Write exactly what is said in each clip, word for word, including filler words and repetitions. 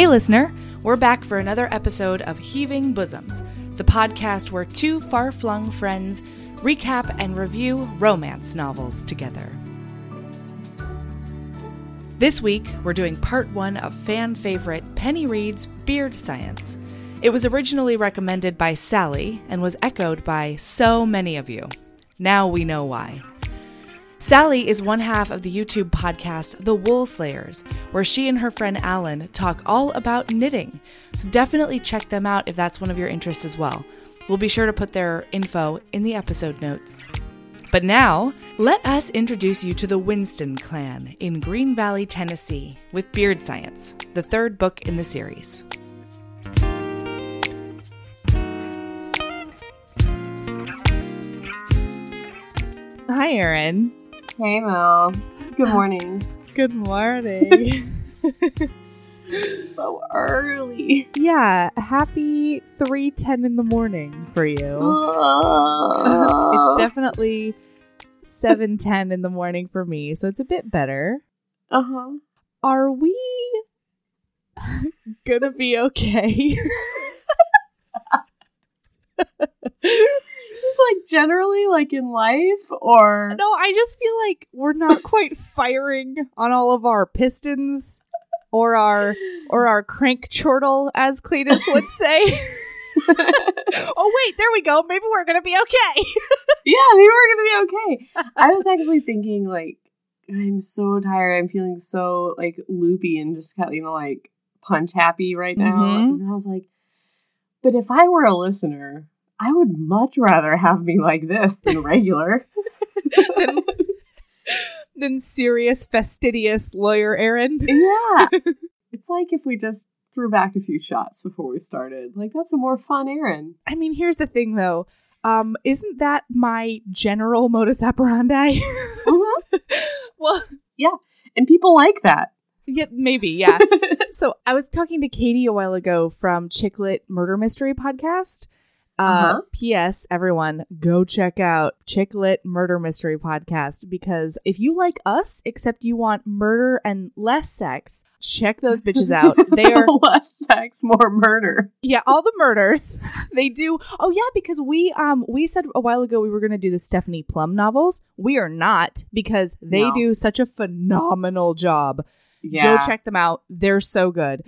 Hey listener, we're back for another episode of Heaving Bosoms, the podcast where two far-flung friends recap and review romance novels together. This week, we're doing part one of fan favorite Penny Reed's Beard Science. It was originally recommended by Sally and was echoed by so many of you. Now we know why. Sally is one half of the YouTube podcast The Wool Slayers, where she and her friend Alan talk all about knitting, so definitely check them out if that's one of your interests as well. We'll be sure to put their info in the episode notes. But now, let us introduce you to the Winston Clan in Green Valley, Tennessee, with Beard Science, the third book in the series. Hi, Erin. Hey, Mel. Good morning. Good morning. So early. Yeah. Happy three ten in the morning for you. Oh. It's definitely seven ten in the morning for me, so it's a bit better. Uh-huh. Are we gonna be okay? Like generally like in life or no, I just feel like we're not quite firing on all of our pistons or our or our crank chortle, as Cletus would say. Oh wait, there we go. Maybe we're gonna be okay. Yeah, maybe we're gonna be okay. I was actually thinking like I'm so tired. I'm feeling so like loopy and just kind of, you know, like punch happy right now. Mm-hmm. And I was like, but if I were a listener, I would much rather have me like this than regular. than, than serious, fastidious lawyer Erin. Yeah. It's like if we just threw back a few shots before we started. Like, that's a more fun Erin. I mean, here's the thing, though. Um, isn't that my general modus operandi? Uh-huh. Well, yeah. And people like that. Yeah, maybe, yeah. So I was talking to Katie a while ago from Chick Lit Murder Mystery Podcast. Uh-huh. Uh, P S Everyone, go check out Chick Lit Murder Mystery Podcast, because if you like us, except you want murder and less sex, check those bitches out. They are less sex, more murder. Yeah, all the murders they do. Oh yeah, because we um we said a while ago we were going to do the Stephanie Plum novels. We are not, because they no. do such a phenomenal job. Yeah, go check them out. They're so good.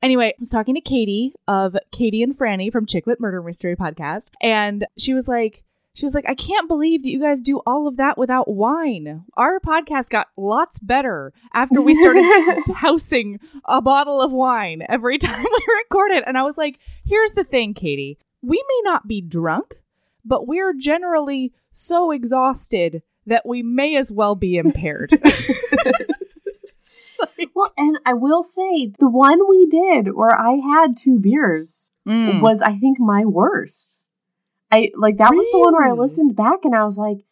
Anyway, I was talking to Katie of Katie and Franny from Chick Lit Murder Mystery Podcast, and she was like, she was like, I can't believe that you guys do all of that without wine. Our podcast got lots better after we started housing a bottle of wine every time we recorded. And I was like, here's the thing, Katie. We may not be drunk, but we're generally so exhausted that we may as well be impaired. Well, and I will say the one we did where I had two beers mm. was, I think, my worst. I like that really? was the one where I listened back and I was like,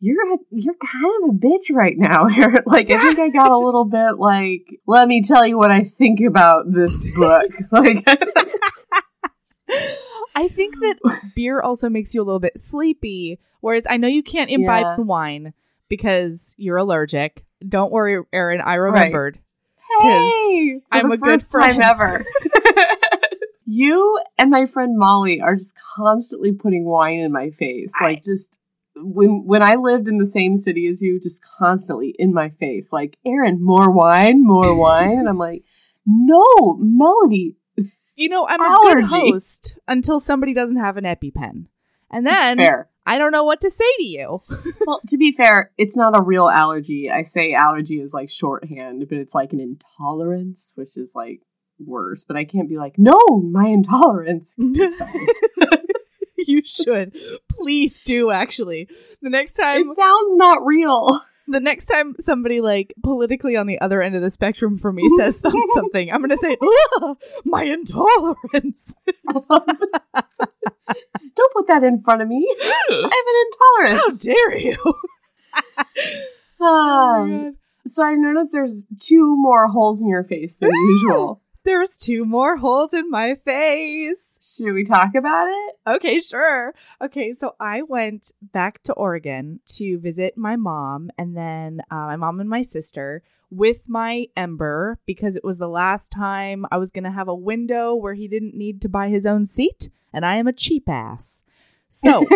"You're a, you're kind of a bitch right now." Like I think I got a little bit like, "Let me tell you what I think about this book." Like, I think that beer also makes you a little bit sleepy. Whereas I know you can't imbibe yeah. wine because you're allergic. Don't worry, Erin. I remembered. Right. Hey, for I'm the a first good friend. Time ever. You and my friend Molly are just constantly putting wine in my face. I, like, just when when I lived in the same city as you, just constantly in my face. Like, Erin, more wine, more wine. And I'm like, no, Melody. You know, I'm allergy. A good host until somebody doesn't have an EpiPen, and then. Fair. I don't know what to say to you. Well, to be fair, it's not a real allergy. I say allergy is like shorthand, but it's like an intolerance, which is like worse. But I can't be like, no, my intolerance. You should. Please do, actually. The next time. It sounds not real. The next time somebody like politically on the other end of the spectrum for me says th- something, I'm going to say, oh, my intolerance. Don't put that in front of me. I have an intolerance. How dare you? um, oh so I noticed there's two more holes in your face than usual. There's two more holes in my face. Should we talk about it? Okay, sure. Okay, so I went back to Oregon to visit my mom and then uh, my mom and my sister with my Ember because it was the last time I was going to have a window where he didn't need to buy his own seat. And I am a cheap ass. So.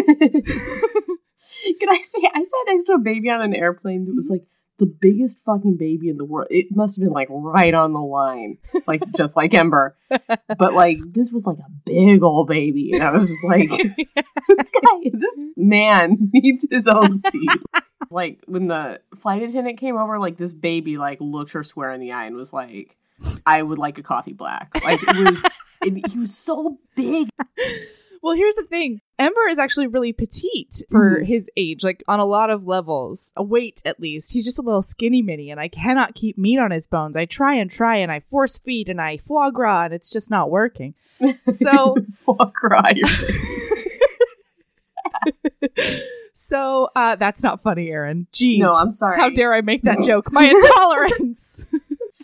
Can I say, I sat next to a baby on an airplane that was like the biggest fucking baby in the world. It must have been like right on the line, like just like Ember. But like this was like a big old baby. And I was just like, this guy, this man needs his own seat. Like when the flight attendant came over, like this baby like looked her square in the eye and was like, I would like a coffee black. Like it was, it, he was so big. Well, here's the thing. Ember is actually really petite for mm. his age, like on a lot of levels, a weight at least. He's just a little skinny mini, and I cannot keep meat on his bones. I try and try, and I force feed, and I foie gras, and it's just not working. So foie gras. you're So uh, that's not funny, Erin. Jeez. No, I'm sorry. How dare I make that no. joke? My intolerance.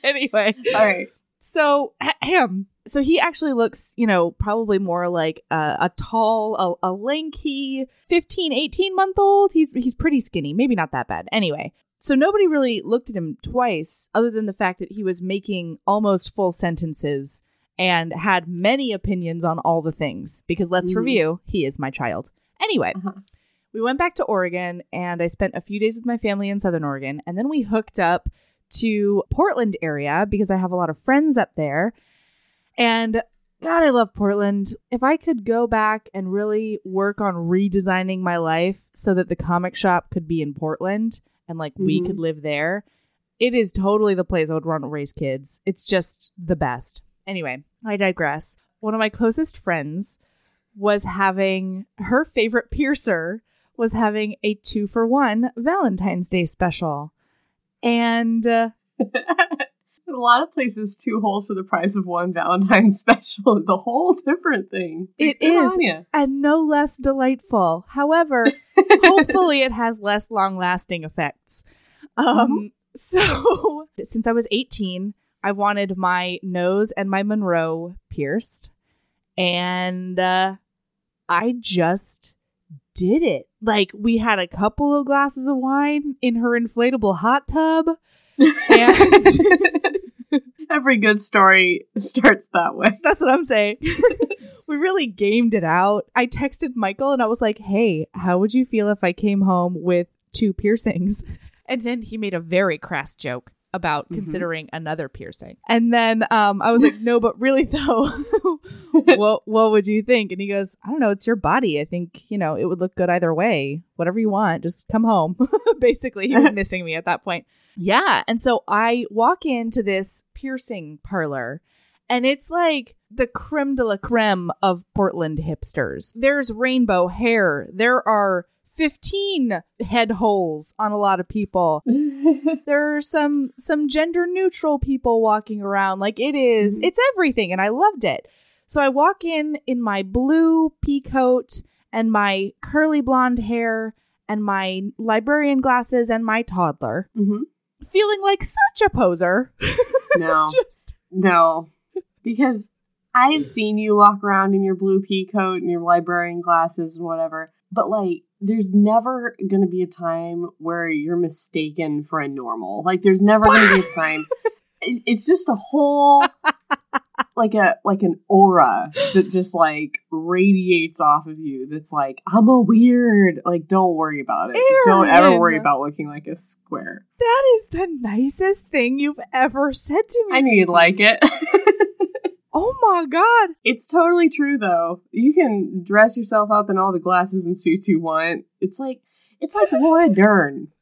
Anyway. All right. So him. So he actually looks, you know, probably more like a, a tall, a, a lanky fifteen, eighteen month old. He's he's pretty skinny. Maybe not that bad. Anyway, so nobody really looked at him twice other than the fact that he was making almost full sentences and had many opinions on all the things. Because let's mm-hmm. review. He is my child. Anyway, uh-huh. we went back to Oregon and I spent a few days with my family in Southern Oregon. And then we hooked up to Portland area because I have a lot of friends up there. And God, I love Portland. If I could go back and really work on redesigning my life so that the comic shop could be in Portland and like mm-hmm. we could live there, it is totally the place I would want to raise kids. It's just the best. Anyway, I digress. One of my closest friends was having her favorite piercer was having a two for one Valentine's Day special. And uh, in a lot of places, two holes for the price of one Valentine's special is a whole different thing. It is, and no less delightful. However, hopefully it has less long-lasting effects. Um, so since I was eighteen, I wanted my nose and my Monroe pierced, and uh, I just did it. Like, we had a couple of glasses of wine in her inflatable hot tub. And every good story starts that way. That's what I'm saying. We really gamed it out. I texted Michael and I was like, hey, how would you feel if I came home with two piercings? And then he made a very crass joke about mm-hmm. considering another piercing. And then um, I was like, no, but really, though, what, what would you think? And he goes, I don't know. It's your body. I think, you know, it would look good either way. Whatever you want. Just come home. Basically, he was missing me at that point. Yeah. And so I walk into this piercing parlor and it's like the creme de la creme of Portland hipsters. There's rainbow hair. There are fifteen head holes on a lot of people. There are some some gender neutral people walking around. Like it is, it's everything. And I loved it. So I walk in in my blue pea coat and my curly blonde hair and my librarian glasses and my toddler. Mm-hmm. Feeling like such a poser. No. Just... No. Because I've seen you walk around in your blue pea coat and your librarian glasses and whatever. But like, there's never going to be a time where you're mistaken for a normal. Like, there's never going to be a time. It's just a whole, like a like an aura that just like radiates off of you. That's like, I'm a weird. Like, don't worry about it. Erin. Don't ever worry about looking like a square. That is the nicest thing you've ever said to me. I knew you'd like it. Oh my God. It's totally true though. You can dress yourself up in all the glasses and suits you want. It's like it's like Laura Dern.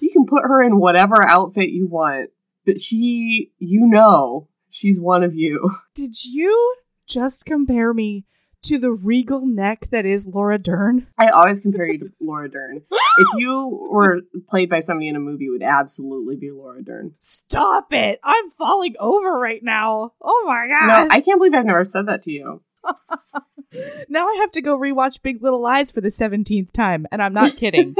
You can put her in whatever outfit you want, but she, you know, she's one of you. Did you just compare me to the regal neck that is Laura Dern? I always compare you to Laura Dern. If you were played by somebody in a movie, it would absolutely be Laura Dern. Stop it! I'm falling over right now. Oh my God. No, I can't believe I've never said that to you. Now I have to go rewatch Big Little Lies for the seventeenth time, and I'm not kidding.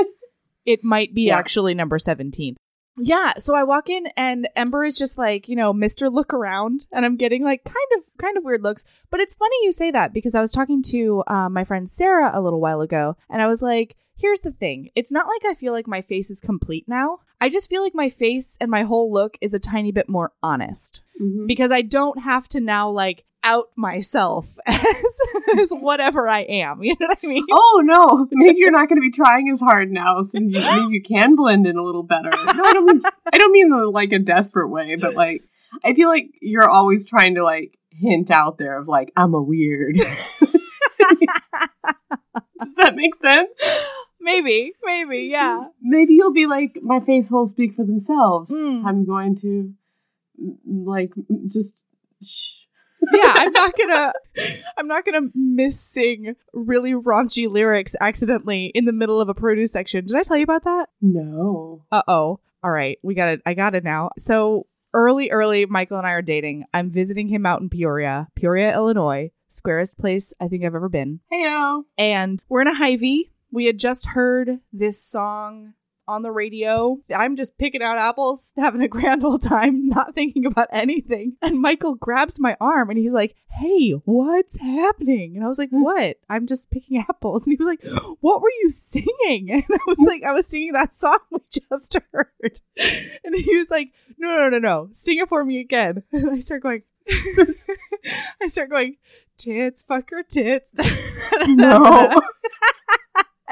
It might be yeah. actually number seventeen. Yeah. So I walk in and Ember is just like, you know, Mister Look Around. And I'm getting like kind of kind of weird looks. But it's funny you say that, because I was talking to uh, my friend Sarah a little while ago. And I was like, here's the thing. It's not like I feel like my face is complete now. I just feel like my face and my whole look is a tiny bit more honest, mm-hmm. because I don't have to now like out myself as, as whatever I am. You know what I mean? Oh, no. Maybe you're not going to be trying as hard now, so you, maybe you can blend in a little better. No, I don't mean, I don't mean in like a desperate way, but like I feel like you're always trying to like hint out there of like, I'm a weird. Does that make sense? Maybe, maybe, yeah. Maybe you'll be like, my face holes speak for themselves. Mm. I'm going to, like, just shh. Yeah, I'm not gonna, I'm not gonna missing really raunchy lyrics accidentally in the middle of a produce section. Did I tell you about that? No. Uh oh. All right, we got it. I got it now. So early, early, Michael and I are dating. I'm visiting him out in Peoria, Peoria, Illinois, squarest place I think I've ever been. Heyo. And we're in a Hy-Vee. We had just heard this song on the radio. I'm just picking out apples, having a grand old time, not thinking about anything. And Michael grabs my arm and he's like, hey, what's happening? And I was like, what? I'm just picking apples. And he was like, what were you singing? And I was like, I was singing that song we just heard. And he was like, no, no, no, no. Sing it for me again. And I start going, I start going, tits, fucker, tits. No.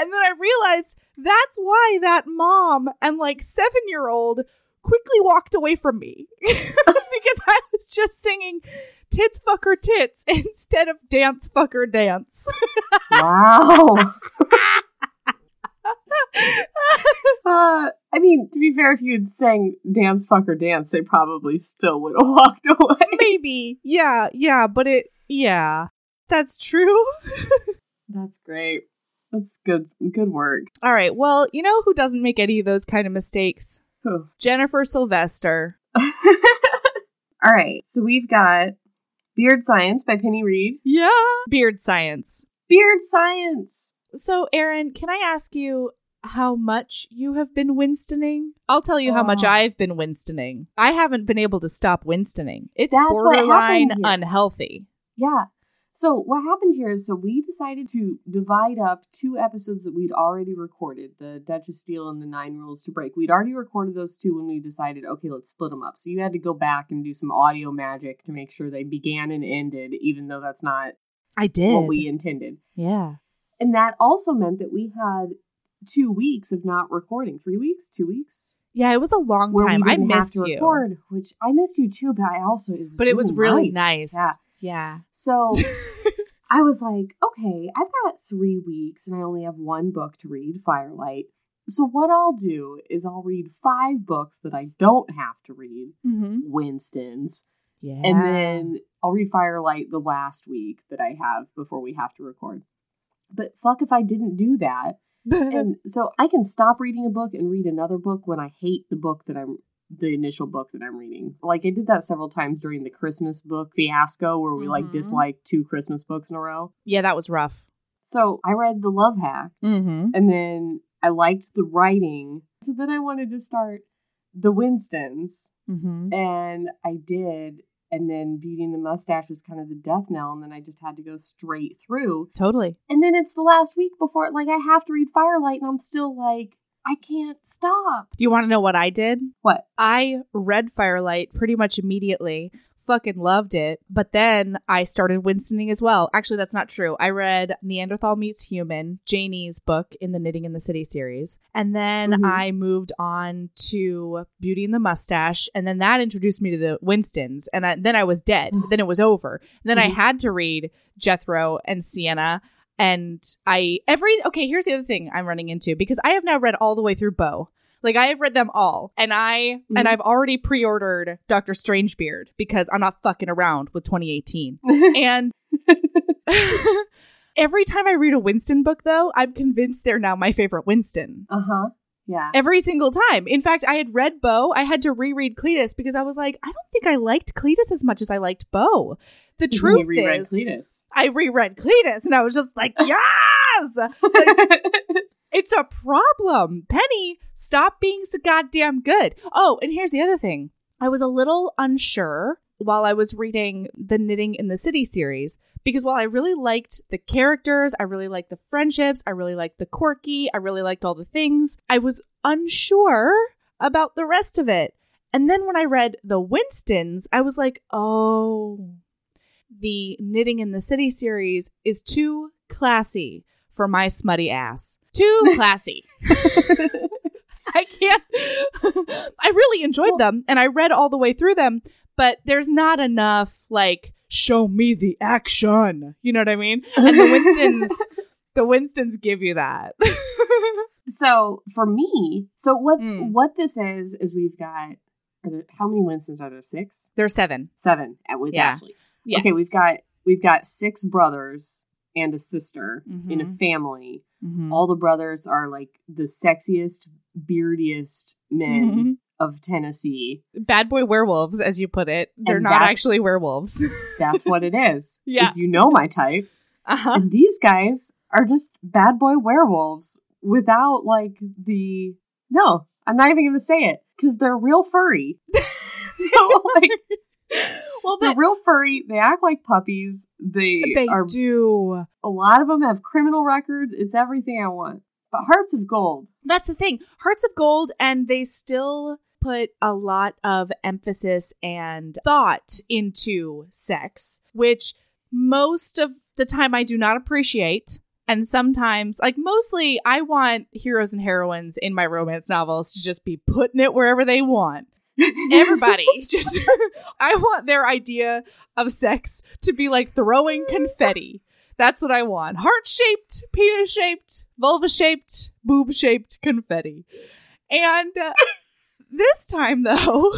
And then I realized that's why that mom and like seven-year-old quickly walked away from me because I was just singing tits, fucker, tits instead of dance, fucker, dance. Wow. uh, I mean, to be fair, if you had sang dance, fucker, dance, they probably still would have walked away. Maybe. Yeah. Yeah. But it, yeah, that's true. That's great. That's good. Good work. All right. Well, you know who doesn't make any of those kind of mistakes? Who? Jennifer Sylvester. All right. So we've got Beard Science by Penny Reed. Yeah. Beard Science. Beard Science. So, Erin, can I ask you how much you have been Winstoning? I'll tell you oh. how much I've been Winstoning. I haven't been able to stop Winstoning. It's That's borderline unhealthy. Yeah. So what happened here is, so we decided to divide up two episodes that we'd already recorded, the Dutch of Steel and the Nine Rules to Break. We'd already recorded those two when we decided, okay, let's split them up. So you had to go back and do some audio magic to make sure they began and ended, even though that's not I did. what we intended. Yeah. And that also meant that we had two weeks of not recording. Three weeks? Two weeks? Yeah, it was a long time. I missed you. Record, which I missed you too, but I also... It was but it was really nice. nice. Yeah. Yeah. So I was like, okay, I've got three weeks and I only have one book to read, Firelight. So what I'll do is I'll read five books that I don't have to read, mm-hmm. Winston's. Yeah. And then I'll read Firelight the last week that I have before we have to record. But fuck if I didn't do that. And so I can stop reading a book and read another book when I hate the book that I'm the initial book that I'm reading. Like, I did that several times during the Christmas book fiasco where we, mm-hmm. like, disliked two Christmas books in a row. Yeah, that was rough. So I read The Love Hack, mm-hmm. and then I liked the writing. So then I wanted to start The Winstons, mm-hmm. and I did. And then Beauty and the Mustache was kind of the death knell, and then I just had to go straight through. Totally. And then it's the last week before, like, I have to read Firelight, and I'm still like... I can't stop. You want to know what I did? What? I read Firelight pretty much immediately, fucking loved it, but then I started Winstoning as well. Actually, that's not true. I read Neanderthal Meets Human, Janie's book in the Knitting in the City series, and then mm-hmm. I moved on to Beauty and the Mustache, and then that introduced me to the Winstons, and I, then I was dead. Then it was over. And then mm-hmm. I had to read Jethro and Sienna. And I every okay, here's the other thing I'm running into, because I have now read all the way through Bo. Like, I have read them all. And I mm-hmm. and I've already pre-ordered Doctor Strangebeard because I'm not fucking around with twenty eighteen. And every time I read a Winston book, though, I'm convinced they're now my favorite Winston. Uh-huh. Yeah. Every single time. In fact, I had read Bo. I had to reread Cletus because I was like, I don't think I liked Cletus as much as I liked Bo. The truth you reread is, Cletus. I reread Cletus and I was just like, yes! Like, It's a problem. Penny, stop being so goddamn good. Oh, and here's the other thing. I was a little unsure while I was reading the Knitting in the City series, because while I really liked the characters, I really liked the friendships, I really liked the quirky, I really liked all the things, I was unsure about the rest of it. And then when I read the Winstons, I was like, oh, the Knitting in the City series is too classy for my smutty ass. Too classy. I can't. I really enjoyed well, them, and I read all the way through them, but there's not enough, like, show me the action. You know what I mean? And the Winstons, the Winstons give you that. So for me, so what mm. what this is, is we've got, are there, how many Winstons are there? Six? There's seven. Seven with yeah. Ashley. Yes. Okay, we've got we've got six brothers and a sister mm-hmm. in a family. Mm-hmm. All the brothers are like the sexiest, beardiest men mm-hmm. of Tennessee. Bad boy werewolves, as you put it. They're and not actually werewolves. That's what it is. Yeah. You know my type. Uh-huh. And these guys are just bad boy werewolves without like the... No, I'm not even going to say it because they're real furry. So like... Well, they're real furry. They act like puppies. They, they are, do. A lot of them have criminal records. It's everything I want. But hearts of gold. That's the thing. Hearts of gold, and they still put a lot of emphasis and thought into sex, which most of the time I do not appreciate. And sometimes, like mostly, I want heroes and heroines in my romance novels to just be putting it wherever they want. Everybody just I want their idea of sex to be like throwing confetti. That's what I want. Heart-shaped, penis-shaped, vulva-shaped, boob-shaped confetti. And uh, this time though,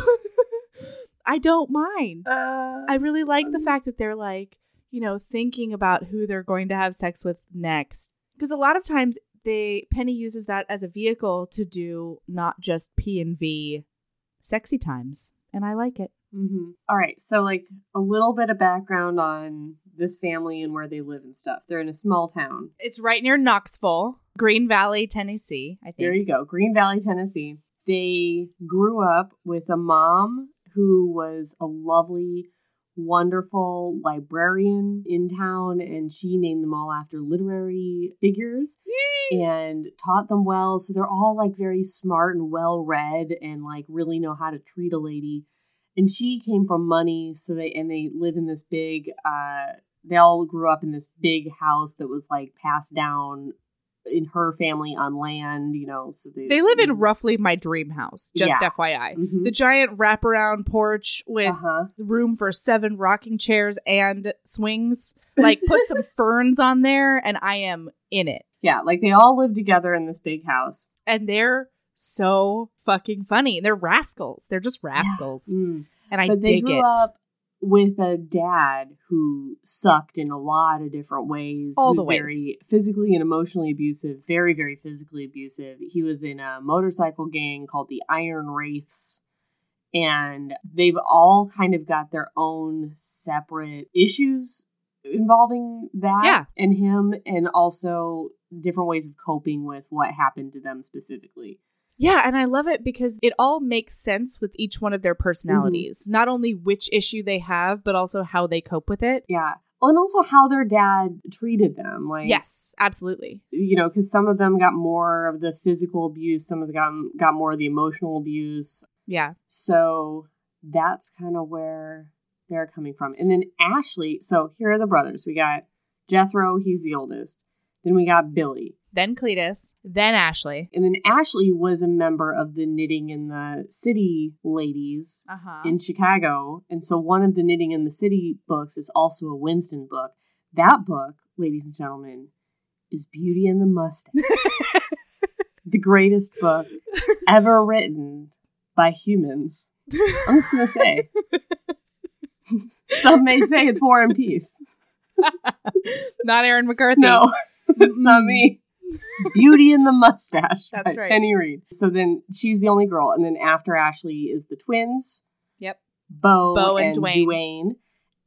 I don't mind. Uh, I really like um, the fact that they're like, you know, thinking about who they're going to have sex with next, because a lot of times they Penny uses that as a vehicle to do not just P and V sexy times, and I like it. Mm-hmm. All right, so like a little bit of background on this family and where they live and stuff. They're in a small town. It's right near Knoxville, Green Valley, Tennessee, I think. There you go, Green Valley, Tennessee. They grew up with a mom who was a lovely, wonderful librarian in town, and she named them all after literary figures Yay! And taught them well. So they're all like very smart and well read and like really know how to treat a lady. And she came from money, so they and they live in this big uh they all grew up in this big house that was like passed down in her family on land, you know. So they, they live in roughly my dream house, just yeah. F Y I. Mm-hmm. The giant wraparound porch with uh-huh. room for seven rocking chairs and swings. Like, put some ferns on there and I am in it. Yeah, like they all live together in this big house. And they're so fucking funny. They're rascals. They're just rascals. Yeah. Mm. And I but dig they grew it. Up with a dad who sucked in a lot of different ways. All the ways. Very physically and emotionally abusive. Very, very physically abusive. He was in a motorcycle gang called the Iron Wraiths. And they've all kind of got their own separate issues involving that yeah. and him. And also different ways of coping with what happened to them specifically. Yeah, and I love it because it all makes sense with each one of their personalities. Mm-hmm. Not only which issue they have, but also how they cope with it. Yeah. And also how their dad treated them. Like, yes, absolutely. You know, because some of them got more of the physical abuse. Some of them got, got more of the emotional abuse. Yeah. So that's kind of where they're coming from. And then Ashley. So here are the brothers. We got Jethro. He's the oldest. Then we got Billy. Then Cletus, then Ashley. And then Ashley was a member of the Knitting in the City ladies uh-huh. in Chicago. And so one of the Knitting in the City books is also a Winston book. That book, ladies and gentlemen, is Beauty and the Mustache. The greatest book ever written by humans. I'm just going to say. Some may say it's War and Peace. Not Aaron McCarthy. No, it's not me. Beauty and the Mustache. That's right. Penny Reed. So then she's the only girl. And then after Ashley is the twins. Yep. Bo, Bo and, and Dwayne. Dwayne.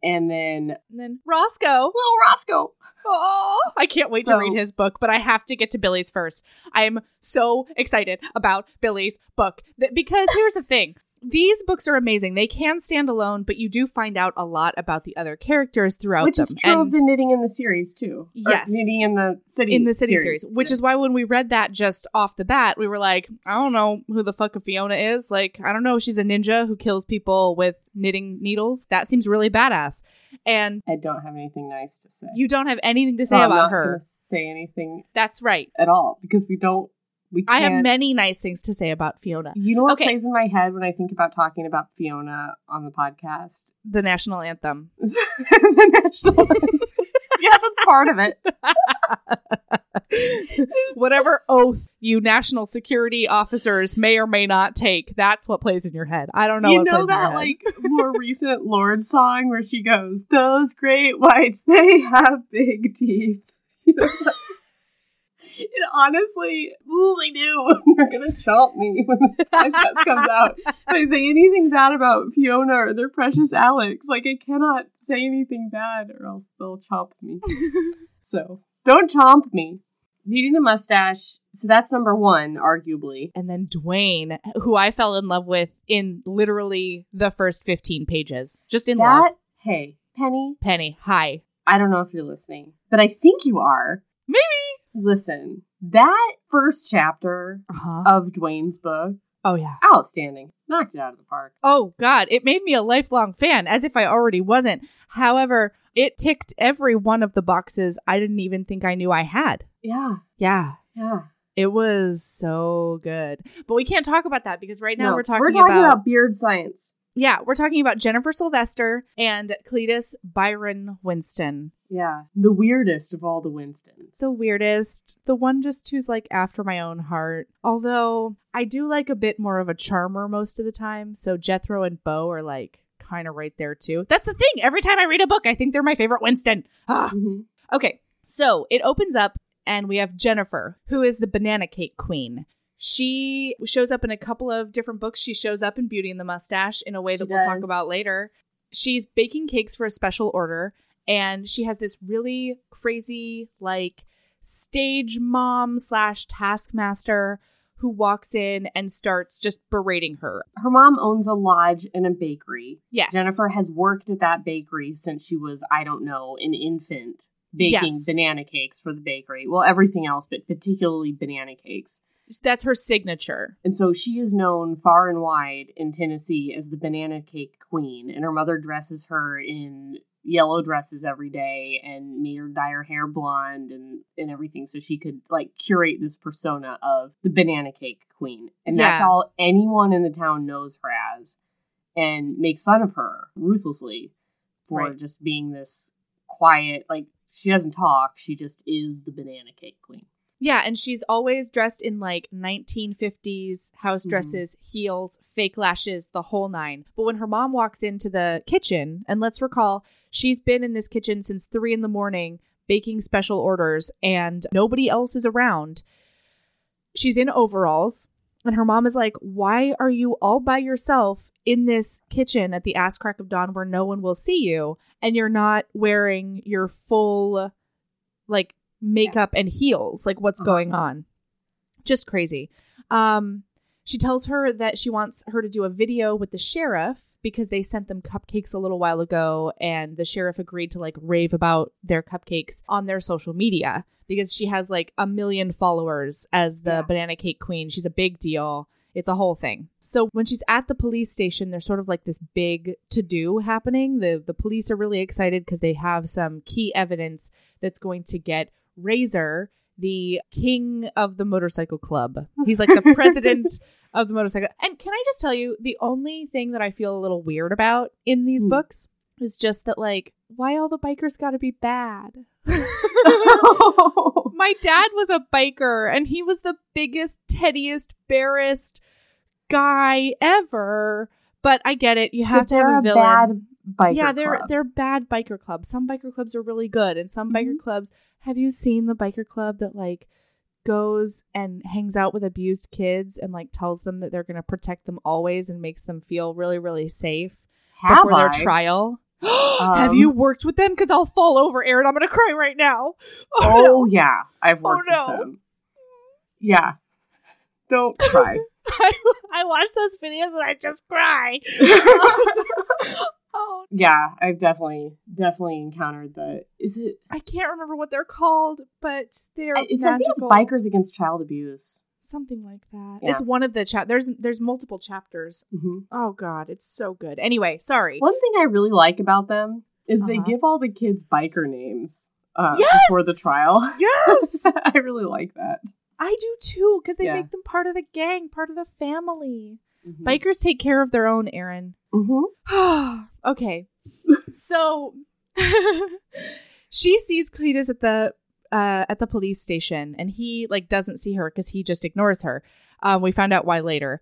And then, and then Roscoe. Little Roscoe. Oh, I can't wait so, to read his book, but I have to get to Billy's first. I am so excited about Billy's book. Because here's the thing. These books are amazing. They can stand alone, but you do find out a lot about the other characters throughout them. Which is them. true and of the Knitting in the series, too. Yes. Or Knitting in the City In the City series. series which yeah. is why when we read that just off the bat, we were like, I don't know who the fuck Fiona is. Like, I don't know. She's a ninja who kills people with knitting needles. That seems really badass. And I don't have anything nice to say. You don't have anything to so say I'm about not her. Gonna say anything. That's right. At all. Because we don't. I have many nice things to say about Fiona. You know what okay. plays in my head when I think about talking about Fiona on the podcast? The national anthem. The national anthem. Yeah, that's part of it. Whatever oath you national security officers may or may not take, that's what plays in your head. I don't know you what know plays that, in your head. You know that, like, more recent Lorde song where she goes, those great whites, they have big teeth. You know that? It honestly, ooh, I do. They're going to chomp me when the podcast comes out. If I say anything bad about Fiona or their precious Alex, like, I cannot say anything bad or else they'll chomp me. So, don't chomp me. Beauty and the Mustache. So that's number one, arguably. And then Dwayne, who I fell in love with in literally the first fifteen pages. Just in that, love. Hey, Penny. Penny, hi. I don't know if you're listening, but I think you are. Maybe. Listen, that first chapter uh-huh. of Dwayne's book, oh yeah, outstanding. Knocked it out of the park. Oh God, it made me a lifelong fan, as if I already wasn't. However, it ticked every one of the boxes I didn't even think I knew I had. Yeah. Yeah. Yeah. It was so good. But we can't talk about that because right now no, we're talking we're talking about, about Beard Science. Yeah, we're talking about Jennifer Sylvester and Cletus Byron Winston. Yeah, the weirdest of all the Winstons. The weirdest. The one just who's like after my own heart. Although I do like a bit more of a charmer most of the time. So Jethro and Bo are like kind of right there too. That's the thing. Every time I read a book, I think they're my favorite Winston. Ah. Mm-hmm. Okay, so it opens up and we have Jennifer, who is the banana cake queen. She shows up in a couple of different books. She shows up in Beauty and the Mustache in a way she that we'll does. talk about later. She's baking cakes for a special order. And she has this really crazy, like, stage mom slash taskmaster who walks in and starts just berating her. Her mom owns a lodge and a bakery. Yes. Jennifer has worked at that bakery since she was, I don't know, an infant, baking yes. banana cakes for the bakery. Well, everything else, but particularly banana cakes. That's her signature. And so she is known far and wide in Tennessee as the banana cake queen. And her mother dresses her in yellow dresses every day and made her dye her hair blonde and, and everything so she could, like, curate this persona of the banana cake queen. And yeah. that's all anyone in the town knows her as and makes fun of her ruthlessly for right. just being this quiet, like, she doesn't talk. She just is the banana cake queen. Yeah, and she's always dressed in, like, nineteen fifties house dresses, mm-hmm. heels, fake lashes, the whole nine. But when her mom walks into the kitchen, and let's recall, she's been in this kitchen since three in the morning baking special orders, and nobody else is around. She's in overalls, and her mom is like, why are you all by yourself in this kitchen at the ass crack of dawn where no one will see you, and you're not wearing your full, like, makeup and heels? Like, what's going on? Just crazy. Um, she tells her that she wants her to do a video with the sheriff because they sent them cupcakes a little while ago, and the sheriff agreed to, like, rave about their cupcakes on their social media because she has, like, a million followers as the yeah. banana cake queen. She's a big deal. It's a whole thing. So when she's at the police station, there's sort of like this big to-do happening. The, the police are really excited because they have some key evidence that's going to get Razor, the king of the motorcycle club. He's like the president of the motorcycle. And can I just tell you, the only thing that I feel a little weird about in these mm. books is just that, like, why all the bikers gotta be bad? Oh. My dad was a biker and he was the biggest, teddiest, barest guy ever. But I get it. You have to have a villain. Bad biker yeah, they're club. They're bad biker clubs. Some biker clubs are really good, and some mm-hmm. biker clubs. Have you seen the biker club that, like, goes and hangs out with abused kids and, like, tells them that they're going to protect them always and makes them feel really, really safe have before I? Their trial? um, Have you worked with them? Because I'll fall over, Aaron. I'm going to cry right now. Oh, oh no. yeah. I've worked oh, no. with them. Yeah. Don't cry. I, I watch those videos and I just cry. um, oh. Yeah, I've definitely, definitely encountered the... Is it... I can't remember what they're called, but they're I, it's, I think it's Bikers Against Child Abuse. Something like that. Yeah. It's one of the chap. There's there's multiple chapters. Mm-hmm. Oh God, it's so good. Anyway, sorry. One thing I really like about them is uh-huh. they give all the kids biker names uh, yes! before the trial. Yes, I really like that. I do too, because they yeah. make them part of the gang, part of the family. Mm-hmm. Bikers take care of their own, Aaron. Mm-hmm. Okay, so she sees Cletus at the. Uh, at the police station, and he like doesn't see her because he just ignores her. Um, we found out why later,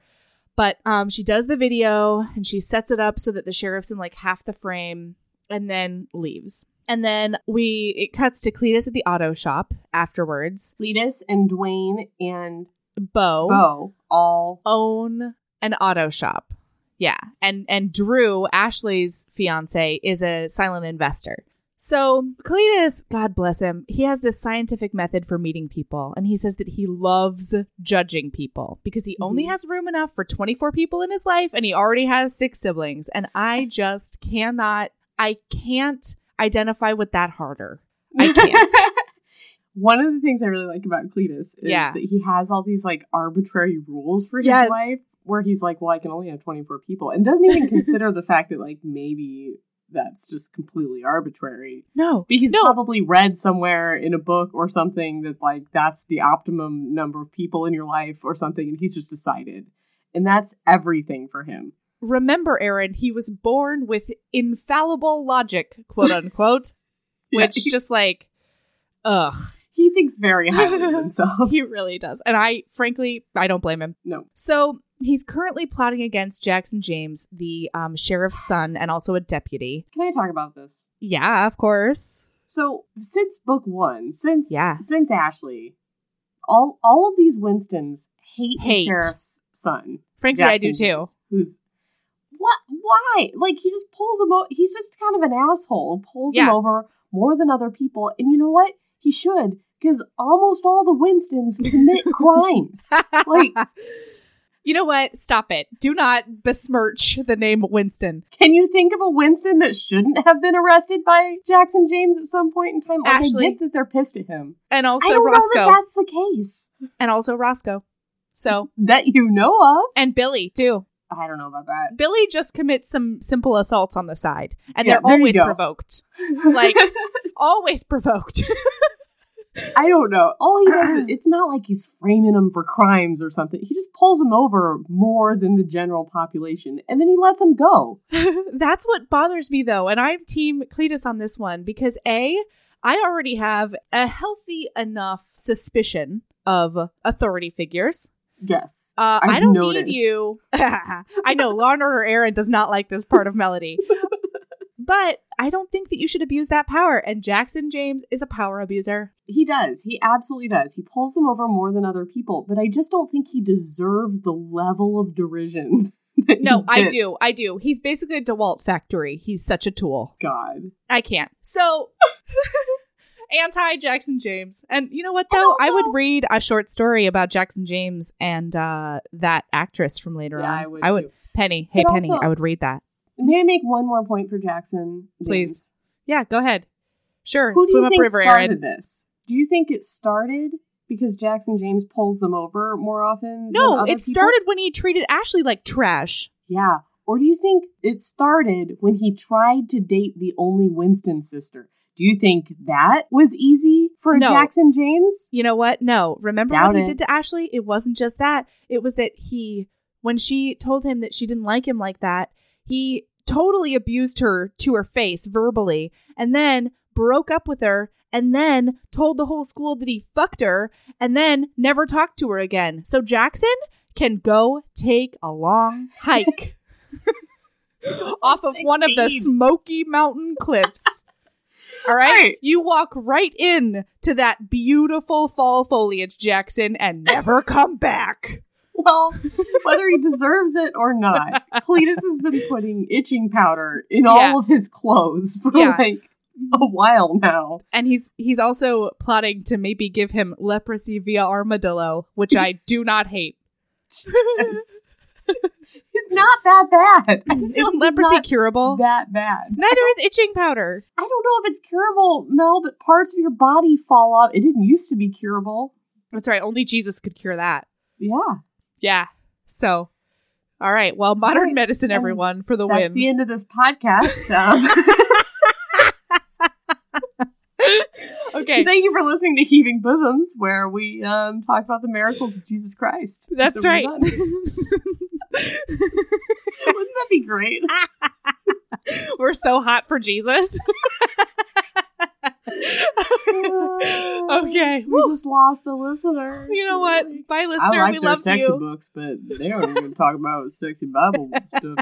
but um, she does the video and she sets it up so that the sheriff's in like half the frame, and then leaves. And then we it cuts to Cletus at the auto shop afterwards. Cletus and Dwayne and Bo, Bo all own an auto shop. Yeah, and and Drew, Ashley's fiance, is a silent investor. So Cletus, God bless him, he has this scientific method for meeting people. And he says that he loves judging people because he mm-hmm. only has room enough for twenty-four people in his life. And he already has six siblings. And I just cannot, I can't identify with that harder. I can't. One of the things I really like about Cletus is yeah. that he has all these like arbitrary rules for his yes. life where he's like, well, I can only have twenty-four people, and doesn't even consider the fact that like maybe... that's just completely arbitrary. No. He's no. probably read somewhere in a book or something that, like, that's the optimum number of people in your life or something, and he's just decided. And that's everything for him. Remember, Aaron, he was born with infallible logic, quote unquote, yeah, which he, just, like, ugh. He thinks very highly of himself. He really does. And I, frankly, I don't blame him. No. So... he's currently plotting against Jackson James, the um, sheriff's son, and also a deputy. Can I talk about this? Yeah, of course. So since book one, since yeah. since Ashley, all all of these Winstons hate, hate. the sheriff's son. Frankly, Jackson I do too. James, who's what? Why? Like he just pulls him over. He's just kind of an asshole. Pulls yeah. him over more than other people, and you know what? He should, because almost all the Winstons commit crimes. Like. You know what? Stop it. Do not besmirch the name Winston. Can you think of a Winston that shouldn't have been arrested by Jackson James at some point in time? Ashley. I get that they're pissed at him. And also Roscoe. I don't Roscoe. know that that's the case. And also Roscoe. So. That you know of. And Billy, too. I don't know about that. Billy just commits some simple assaults on the side. And yeah, they're always provoked. Like, always provoked. I don't know. All he does is, it's not like he's framing them for crimes or something. He just pulls them over more than the general population, and then he lets them go. That's what bothers me, though. And I'm Team Cletus on this one because, A, I already have a healthy enough suspicion of authority figures. Yes. Uh, I don't noticed. need you. I know Law and Order Aaron does not like this part of Melody. But I don't think that you should abuse that power. And Jackson James is a power abuser. He does. He absolutely does. He pulls them over more than other people. But I just don't think he deserves the level of derision. No, I do. I do. He's basically a DeWalt factory. He's such a tool. God. I can't. So... anti-Jackson James. And you know what, though? Also, I would read a short story about Jackson James and uh, that actress from later yeah, on. I would, I would Penny. Hey, but Penny. Also, I would read that. May I make one more point for Jackson James? Please. Yeah, go ahead. Sure. Who do Swim you think river, started Aaron. this? Do you think it started because Jackson James pulls them over more often? No, than other it people? started when he treated Ashley like trash. Yeah. Or do you think it started when he tried to date the only Winston sister? Do you think that was easy for no. Jackson James? You know what? No. Remember Doubt what he it. did to Ashley? It wasn't just that. It was that he, when she told him that she didn't like him like that, he... totally abused her to her face verbally, and then broke up with her, and then told the whole school that he fucked her, and then never talked to her again. So Jackson can go take a long hike off of one of the Smoky Mountain cliffs. All right? right. You walk right in to that beautiful fall foliage, Jackson, and never come back. Well, whether he deserves it or not, Cletus has been putting itching powder in all yeah. of his clothes for yeah. like a while now. And he's he's also plotting to maybe give him leprosy via armadillo, which I do not hate. Jesus. It's not that bad. I just Isn't leprosy not curable? That bad. Neither is itching powder. I don't know if it's curable, Mel, but parts of your body fall off. It didn't used to be curable. That's right. Only Jesus could cure that. Yeah. Yeah. So, all right. Well, modern right. medicine, everyone, for the That's win. That's the end of this podcast. Um. Okay. Thank you for listening to Heaving Bosoms, where we um, talk about the miracles of Jesus Christ. That's so right. Wouldn't that be great? We're so hot for Jesus. uh, okay. We Woo. just lost a listener. You know what? Bye, listener. Like we love you. I sexy books, but they aren't even talking about sexy Bible stuff.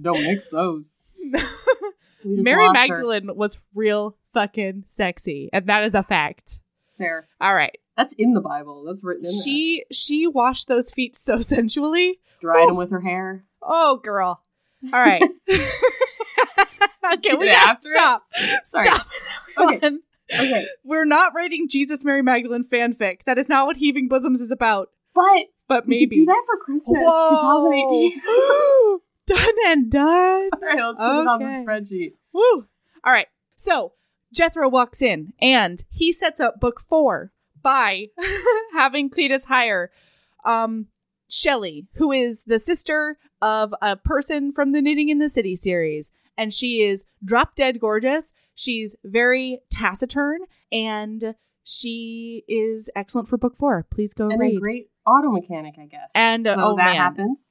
Don't mix those. Mary Magdalene her. was real fucking sexy, and that is a fact. Fair. All right. That's in the Bible. That's written in she, there. She washed those feet so sensually. Dried Ooh. them with her hair. Oh, girl. All right. Okay, Get we gotta stop. It? Sorry. Stop. Okay. okay. We're not writing Jesus Mary Magdalene fanfic. That is not what Heaving Bosoms is about. But but maybe we could do that for Christmas Whoa. twenty eighteen. Done and done. All right, let's put okay. it on the spreadsheet. Woo. All right. So Jethro walks in and he sets up book four by having Cletus hire um Shelley, who is the sister of a person from the Knitting in the City series. And she is drop dead gorgeous. She's very taciturn, and she is excellent for book four. Please go and read. And a great auto mechanic, I guess. And so oh, that man. happens.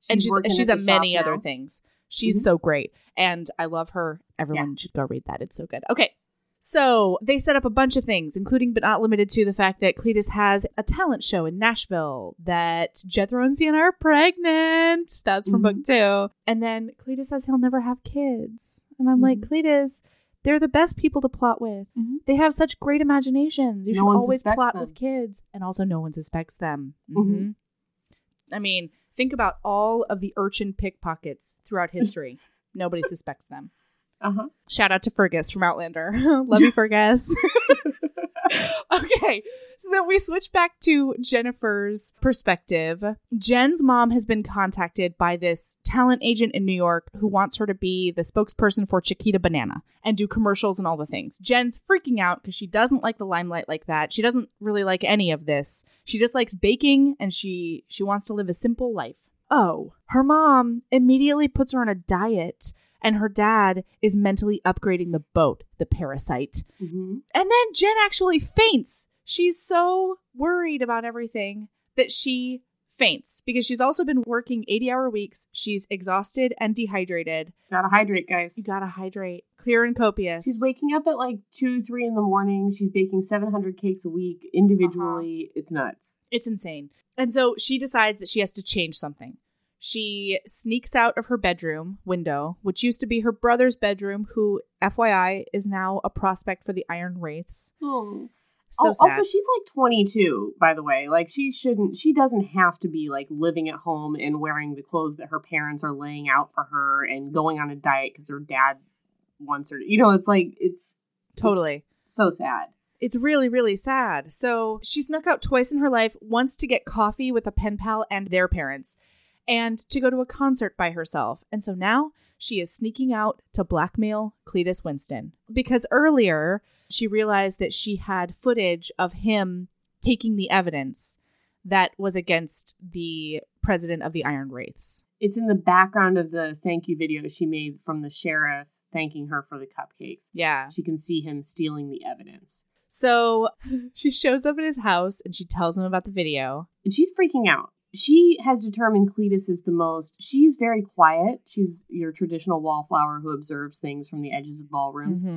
She's and she's she's at many other now. things. She's mm-hmm. so great, and I love her. Everyone yeah. should go read that. It's so good. Okay, so they set up a bunch of things, including but not limited to the fact that Cletus has a talent show in Nashville, that Jethro and Sienna are pregnant. That's from mm-hmm. book two. And then Cletus says he'll never have kids. And I'm mm-hmm. like, Cletus, they're the best people to plot with. Mm-hmm. They have such great imaginations. You no should always plot them. with kids. And also no one suspects them. Mm-hmm. Mm-hmm. I mean, think about all of the urchin pickpockets throughout history. Nobody suspects them. Uh-huh. Shout out to Fergus from Outlander. Love you, Fergus. Okay, so then we switch back to Jennifer's perspective. Jen's mom has been contacted by this talent agent in New York who wants her to be the spokesperson for Chiquita Banana and do commercials and all the things. Jen's freaking out because she doesn't like the limelight like that. She doesn't really like any of this. She just likes baking, and she she wants to live a simple life. Oh, her mom immediately puts her on a diet. And her dad is mentally upgrading the boat, the parasite. Mm-hmm. And then Jen actually faints. She's so worried about everything that she faints because she's also been working eighty-hour weeks. She's exhausted and dehydrated. Gotta hydrate, guys. You gotta hydrate. Clear and copious. She's waking up at like two, three in the morning. She's baking seven hundred cakes a week individually. Uh-huh. It's nuts. It's insane. And so she decides that she has to change something. She sneaks out of her bedroom window, which used to be her brother's bedroom, who, F Y I, is now a prospect for the Iron Wraiths. Oh. So oh, also, she's like twenty-two, by the way. Like, she shouldn't, she doesn't have to be like living at home and wearing the clothes that her parents are laying out for her and going on a diet because her dad wants her to, you know, it's like, it's totally it's so sad. It's really, really sad. So she snuck out twice in her life, once to get coffee with a pen pal and their parents, and to go to a concert by herself. And so now she is sneaking out to blackmail Cletus Winston. Because earlier she realized that she had footage of him taking the evidence that was against the president of the Iron Wraiths. It's in the background of the thank you video she made from the sheriff thanking her for the cupcakes. Yeah. She can see him stealing the evidence. So she shows up at his house and she tells him about the video. And she's freaking out. She has determined Cletus is the most, she's very quiet. She's your traditional wallflower who observes things from the edges of ballrooms. Mm-hmm.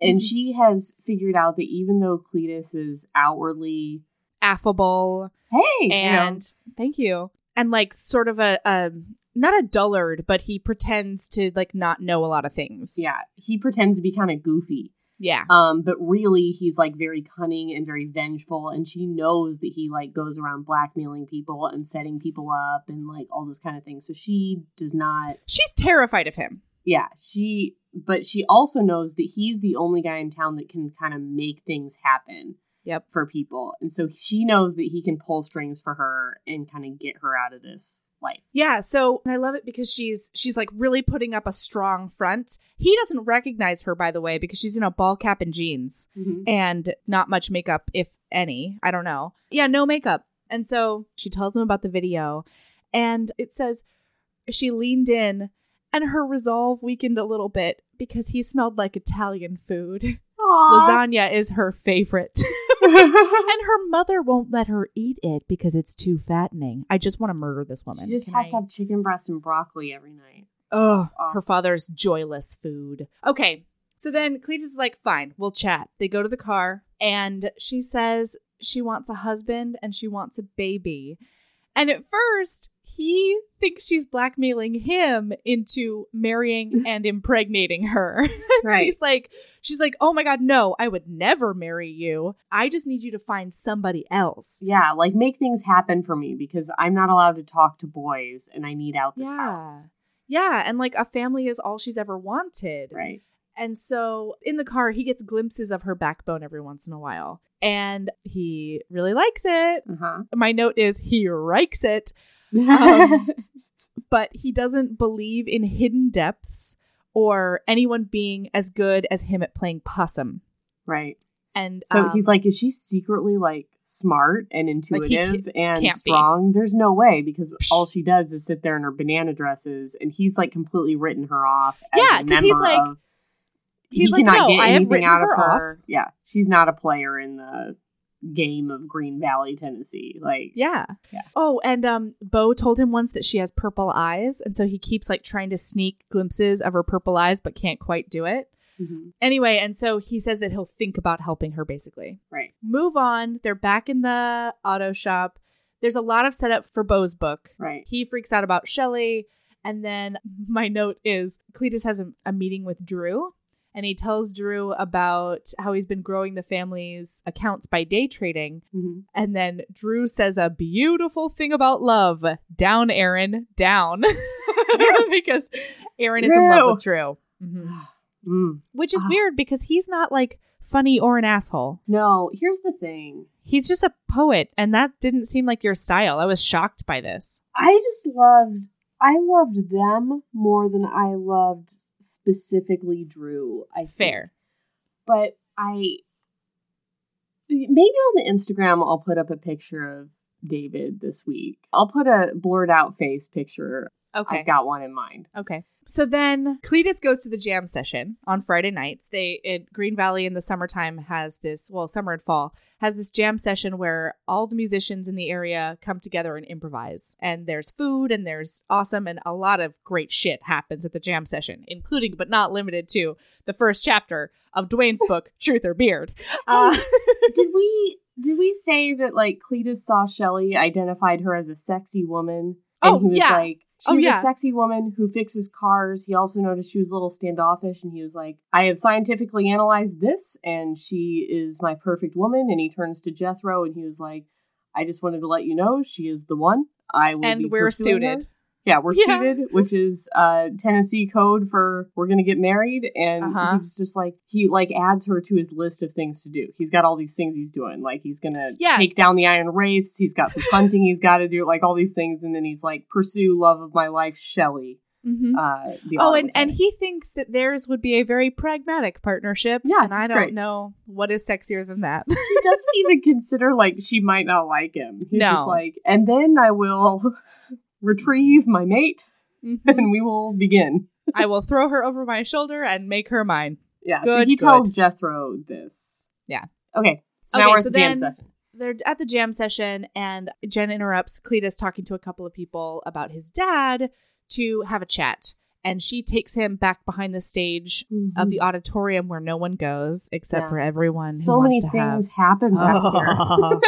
And mm-hmm. she has figured out that even though Cletus is outwardly affable. Hey. And you know, thank you. And like sort of a, a, not a dullard, but he pretends to like not know a lot of things. Yeah. He pretends to be kind of goofy. Yeah. Um, but really, he's like very cunning and very vengeful, and she knows that he like goes around blackmailing people and setting people up and like all this kind of thing. So she does not. She's terrified of him. Yeah, she. But she also knows that he's the only guy in town that can kind of make things happen. Yep. For people. And so she knows that he can pull strings for her and kind of get her out of this life. Yeah. So and I love it because she's she's like really putting up a strong front. He doesn't recognize her, by the way, because she's in a ball cap and jeans mm-hmm. and not much makeup, if any. I don't know. Yeah, no makeup. And so she tells him about the video, and it says she leaned in and her resolve weakened a little bit because he smelled like Italian food. Aww. Lasagna is her favorite. And her mother won't let her eat it because it's too fattening. I just want to murder this woman. She just Can has I... to have chicken breasts and broccoli every night. Ugh. Awesome. Her father's joyless food. Okay. So then Cletus is like, fine, we'll chat. They go to the car and she says she wants a husband and she wants a baby. And at first, he thinks she's blackmailing him into marrying and impregnating her. Right. She's like, she's like, oh my God, no, I would never marry you. I just need you to find somebody else. Yeah, like make things happen for me because I'm not allowed to talk to boys and I need out this yeah. house. Yeah, and like a family is all she's ever wanted. Right. And so in the car, he gets glimpses of her backbone every once in a while. And he really likes it. Uh-huh. My note is he rikes it. um, but he doesn't believe in hidden depths or anyone being as good as him at playing possum. Right. And so um, he's like, is she secretly like smart and intuitive like he, and strong? Be. There's no way because all she does is sit there in her banana dresses. And he's like completely written her off. As yeah. Because he's like, of, he's he like, cannot no, get I anything out of her. her. Yeah. She's not a player in the game of Green Valley, Tennessee. Like, yeah. yeah. Oh, and um, Bo told him once that she has purple eyes. And so he keeps like trying to sneak glimpses of her purple eyes, but can't quite do it. Mm-hmm. Anyway, and so he says that he'll think about helping her, basically. Right. Move on. They're back in the auto shop. There's a lot of setup for Bo's book. Right. He freaks out about Shelley. And then my note is Cletus has a, a meeting with Drew. And he tells Drew about how he's been growing the family's accounts by day trading. Mm-hmm. And then Drew says a beautiful thing about love. Down, Aaron. Down. Because Aaron Drew. is in love with Drew. Mm-hmm. mm. Which is ah. weird because he's not like funny or an asshole. No, here's the thing. He's just a poet. And that didn't seem like your style. I was shocked by this. I just loved, I loved them more than I loved specifically Drew, I think. Fair. But I, maybe on the Instagram, I'll put up a picture of David this week. I'll put a blurred out face picture. Okay. I've got one in mind. Okay. So then Cletus goes to the jam session on Friday nights. They, at Green Valley in the summertime has this, well, summer and fall, has this jam session where all the musicians in the area come together and improvise. And there's food and there's awesome and a lot of great shit happens at the jam session, including but not limited to the first chapter of Dwayne's book, Truth or Beard. Uh, did we did we say that like Cletus saw Shelley, identified her as a sexy woman? And oh, he was yeah. like, She oh, was yeah. a sexy woman who fixes cars. He also noticed she was a little standoffish, and he was like, I have scientifically analyzed this, and she is my perfect woman. And he turns to Jethro, and he was like, I just wanted to let you know she is the one. I will And be we're pursuing suited. Her. Yeah, we're yeah. suited, which is uh, Tennessee code for we're going to get married. And uh-huh. he's just like, he like adds her to his list of things to do. He's got all these things he's doing. Like he's going to yeah. take down the Iron Wraiths. He's got some hunting he's got to do, like all these things. And then he's like, pursue love of my life, Shelley. Mm-hmm. Uh, oh, and, and he thinks that theirs would be a very pragmatic partnership. Yeah, and I don't great. know what is sexier than that. She doesn't even consider like she might not like him. He's no. just like, and then I will... retrieve my mate, mm-hmm. and we will begin. I will throw her over my shoulder and make her mine. Yeah, good, so he good. tells Jethro this. Yeah. Okay, so okay, now we're at so the jam session. They're at the jam session, and Jen interrupts Cletus talking to a couple of people about his dad to have a chat. And she takes him back behind the stage mm-hmm. of the auditorium where no one goes except yeah. for everyone who So many things have. happen back oh. here.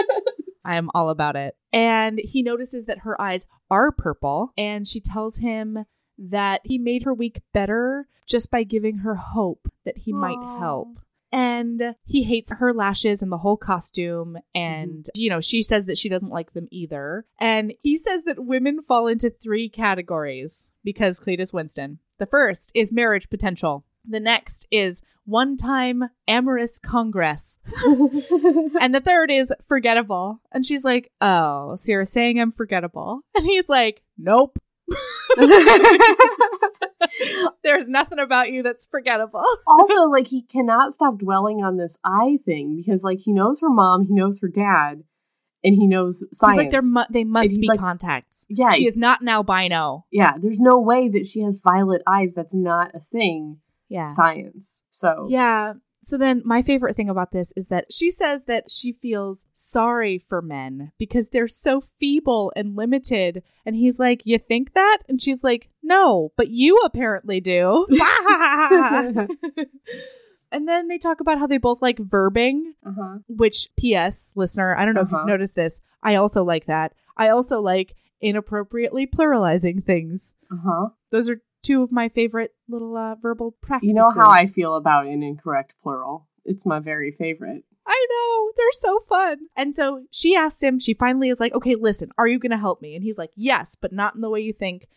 I am all about it. And he notices that her eyes are purple. And she tells him that he made her week better just by giving her hope that he Aww. might help. And he hates her lashes and the whole costume. And, mm-hmm. you know, she says that she doesn't like them either. And he says that women fall into three categories because Cletus Winston. The first is marriage potential. The next is one-time amorous congress. And the third is forgettable. And she's like, oh, so you're saying I'm forgettable? And he's like, nope. There's nothing about you that's forgettable. Also, like, he cannot stop dwelling on this eye thing because, like, he knows her mom, he knows her dad, and he knows science. He's like, they're mu- they must be, like, contacts. Yeah, she is not an albino. Yeah, there's no way that she has violet eyes. That's not a thing. Yeah, science. So yeah. So then my favorite thing about this is that she says that she feels sorry for men because they're so feeble and limited. And he's like, you think that? And she's like, no, but you apparently do. And then they talk about how they both like verbing, uh-huh. which P S listener, I don't know uh-huh. if you've noticed this. I also like that. I also like inappropriately pluralizing things. Uh-huh. Those are two of my favorite little uh, verbal practices. You know how I feel about an incorrect plural. It's my very favorite. I know. They're so fun. And so she asks him, she finally is like, okay, listen, are you going to help me? And he's like, yes, but not in the way you think.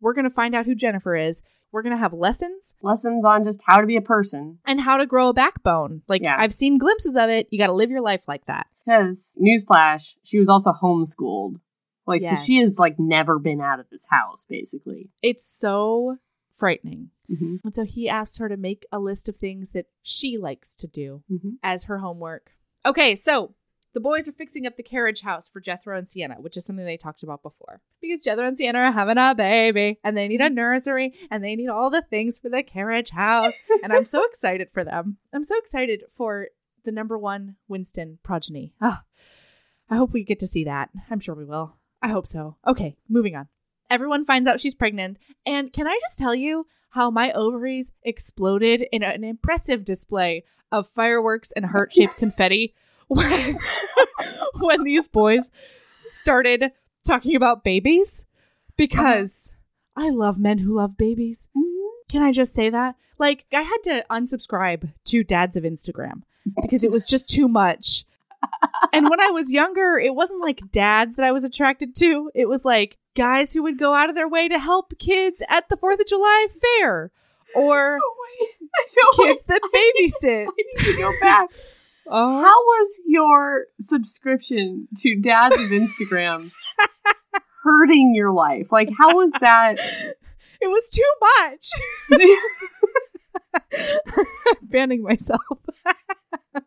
We're going to find out who Jennifer is. We're going to have lessons. Lessons on just how to be a person. And how to grow a backbone. Like, yeah. I've seen glimpses of it. You got to live your life like that. Because, newsflash, she was also homeschooled. Like, yes. So she has, like, never been out of this house, basically. It's so frightening. Mm-hmm. And so he asked her to make a list of things that she likes to do mm-hmm. as her homework. Okay, so the boys are fixing up the carriage house for Jethro and Sienna, which is something they talked about before. Because Jethro and Sienna are having a baby, and they need a nursery, and they need all the things for the carriage house. And I'm so excited for them. I'm so excited for the number one Winston progeny. Oh, I hope we get to see that. I'm sure we will. I hope so. Okay, moving on. Everyone finds out she's pregnant. And can I just tell you how my ovaries exploded in an impressive display of fireworks and heart-shaped confetti when, when these boys started talking about babies? Because I love men who love babies. Can I just say that? Like, I had to unsubscribe to Dads of Instagram because it was just too much. And when I was younger, it wasn't like dads that I was attracted to. It was like guys who would go out of their way to help kids at the fourth of July fair or oh, kids that babysit. I need, I need to go back. Oh. How was your subscription to Dads of Instagram hurting your life? Like, how was that? It was too much. Banning myself.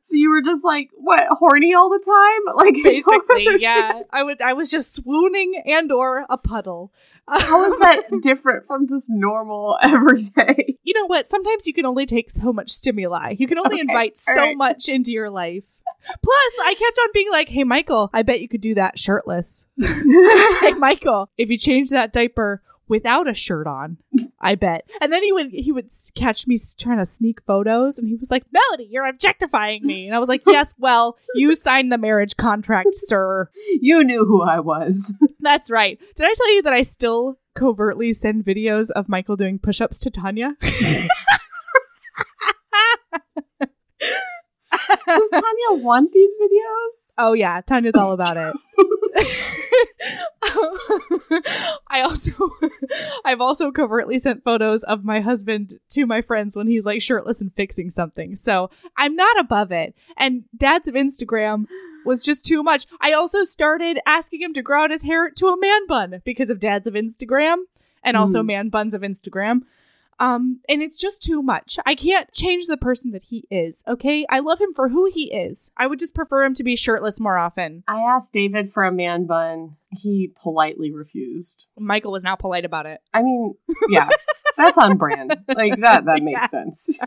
So you were just like, what, horny all the time? Like, basically, I yeah. I would, I was just swooning and or a puddle. How is that different from just normal every day? You know what? Sometimes you can only take so much stimuli. You can only okay. invite all so right. much into your life. Plus, I kept on being like, hey, Michael, I bet you could do that shirtless. Hey, Michael, if you change that diaper without a shirt on, I bet. And then he would he would catch me trying to sneak photos, and he was like, Melody, you're objectifying me. And I was like, yes, well, you signed the marriage contract, sir. You knew who I was. That's right. Did I tell you that I still covertly send videos of Michael doing push-ups to Tanya? Does Tanya want these videos? Oh, yeah. Tanya's all about it. I also, I've also covertly sent photos of my husband to my friends when he's like shirtless and fixing something. So I'm not above it. And Dads of Instagram was just too much. I also started asking him to grow out his hair to a man bun because of Dads of Instagram and also mm. man buns of Instagram. Um, and it's just too much. I can't change the person that he is, okay? I love him for who he is. I would just prefer him to be shirtless more often. I asked David for a man bun. He politely refused. Michael was not polite about it. I mean, yeah, that's on brand. Like, that, that makes yeah. sense.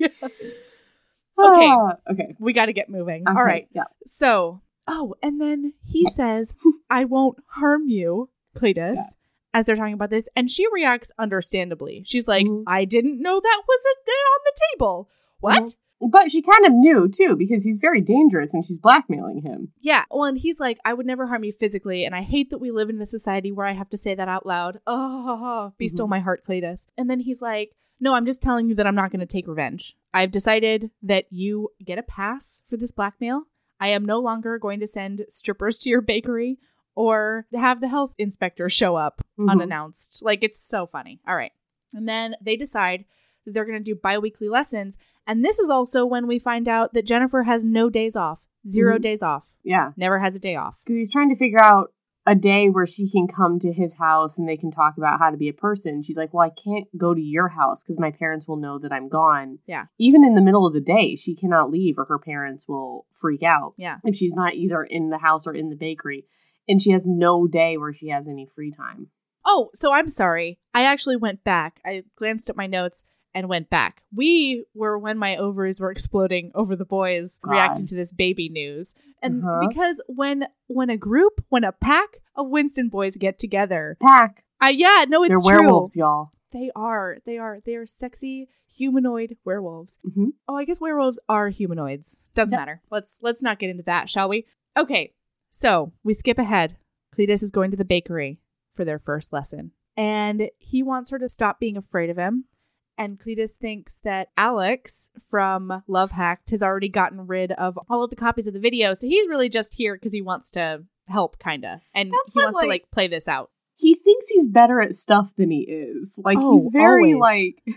yeah. Okay. Ah, okay. We got to get moving. Okay, all right. Yeah. So, oh, and then he says, I won't harm you, Cletus. Yeah. As they're talking about this, and she reacts understandably. She's like, mm-hmm. I didn't know that was a- on the table. What? Mm-hmm. But she kind of knew, too, because he's very dangerous, and she's blackmailing him. Yeah. Well, and he's like, I would never harm you physically, and I hate that we live in a society where I have to say that out loud. Oh, be mm-hmm. still my heart, Cletus. And then he's like, No, I'm just telling you that I'm not going to take revenge. I've decided that you get a pass for this blackmail. I am no longer going to send strippers to your bakery or have the health inspector show up mm-hmm. unannounced. Like, it's so funny. All right. And then they decide that they're going to do biweekly lessons. And this is also when we find out that Jennifer has no days off. Zero mm-hmm. days off. Yeah. Never has a day off. Because he's trying to figure out a day where she can come to his house and they can talk about how to be a person. She's like, well, I can't go to your house because my parents will know that I'm gone. Yeah. Even in the middle of the day, she cannot leave or her parents will freak out. Yeah. If she's not either in the house or in the bakery. And she has no day where she has any free time. Oh, so I'm sorry. I actually went back. I glanced at my notes and went back. We were, when my ovaries were exploding over the boys God. reacting to this baby news. And uh-huh. because when when a group, when a pack of Winston boys get together. Pack. I, yeah, no, it's They're true. They're werewolves, y'all. They are. They are. They are sexy humanoid werewolves. Mm-hmm. Oh, I guess werewolves are humanoids. Doesn't yep. matter. Let's let's not get into that, shall we? Okay. So we skip ahead. Cletus is going to the bakery for their first lesson. And he wants her to stop being afraid of him. And Cletus thinks that Alex from Love Hacked has already gotten rid of all of the copies of the video. So he's really just here because he wants to help, kind of. And That's he what, wants like, to, like, play this out. He thinks he's better at stuff than he is. Like, oh, he's very, always. like...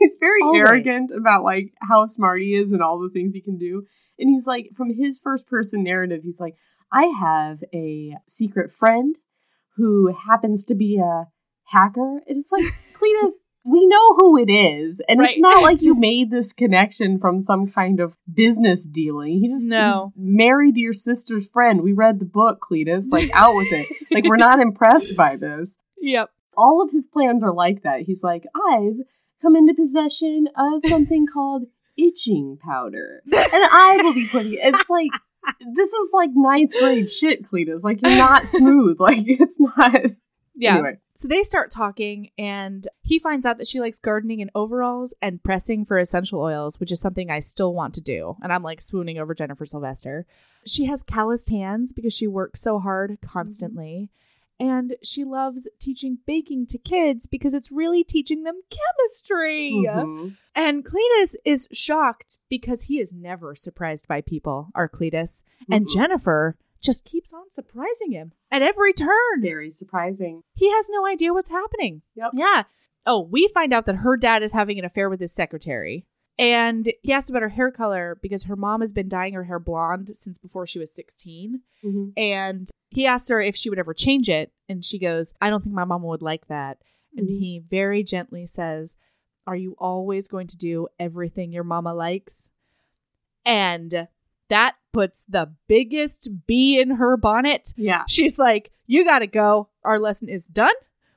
He's very Always. arrogant about, like, how smart he is and all the things he can do. And he's like, from his first person narrative, he's like, I have a secret friend who happens to be a hacker. And it's like, Cletus, we know who it is. And right. it's not like you made this connection from some kind of business dealing. He just no. married your sister's friend. We read the book, Cletus. Like, out with it. Like, we're not impressed by this. Yep. All of his plans are like that. He's like, I've come into possession of something called itching powder. And I will be putting it. It's like, this is like ninth grade shit, Cletus. Like, you're not smooth. Like, it's not... Yeah. Anyway. So they start talking and he finds out that she likes gardening in overalls and pressing for essential oils, which is something I still want to do. And I'm like swooning over Jennifer Sylvester. She has calloused hands because she works so hard constantly. Mm-hmm. And she loves teaching baking to kids because it's really teaching them chemistry. Mm-hmm. And Cletus is shocked because he is never surprised by people, our Cletus. Mm-hmm. And Jennifer just keeps on surprising him at every turn. Very surprising. He has no idea what's happening. Yep. Yeah. Oh, we find out that her dad is having an affair with his secretary. And he asked about her hair color because her mom has been dyeing her hair blonde since before she was sixteen. Mm-hmm. And he asked her if she would ever change it. And she goes, I don't think my mama would like that. Mm-hmm. And he very gently says, are you always going to do everything your mama likes? And that puts the biggest bee in her bonnet. Yeah. She's like, you got to go. Our lesson is done.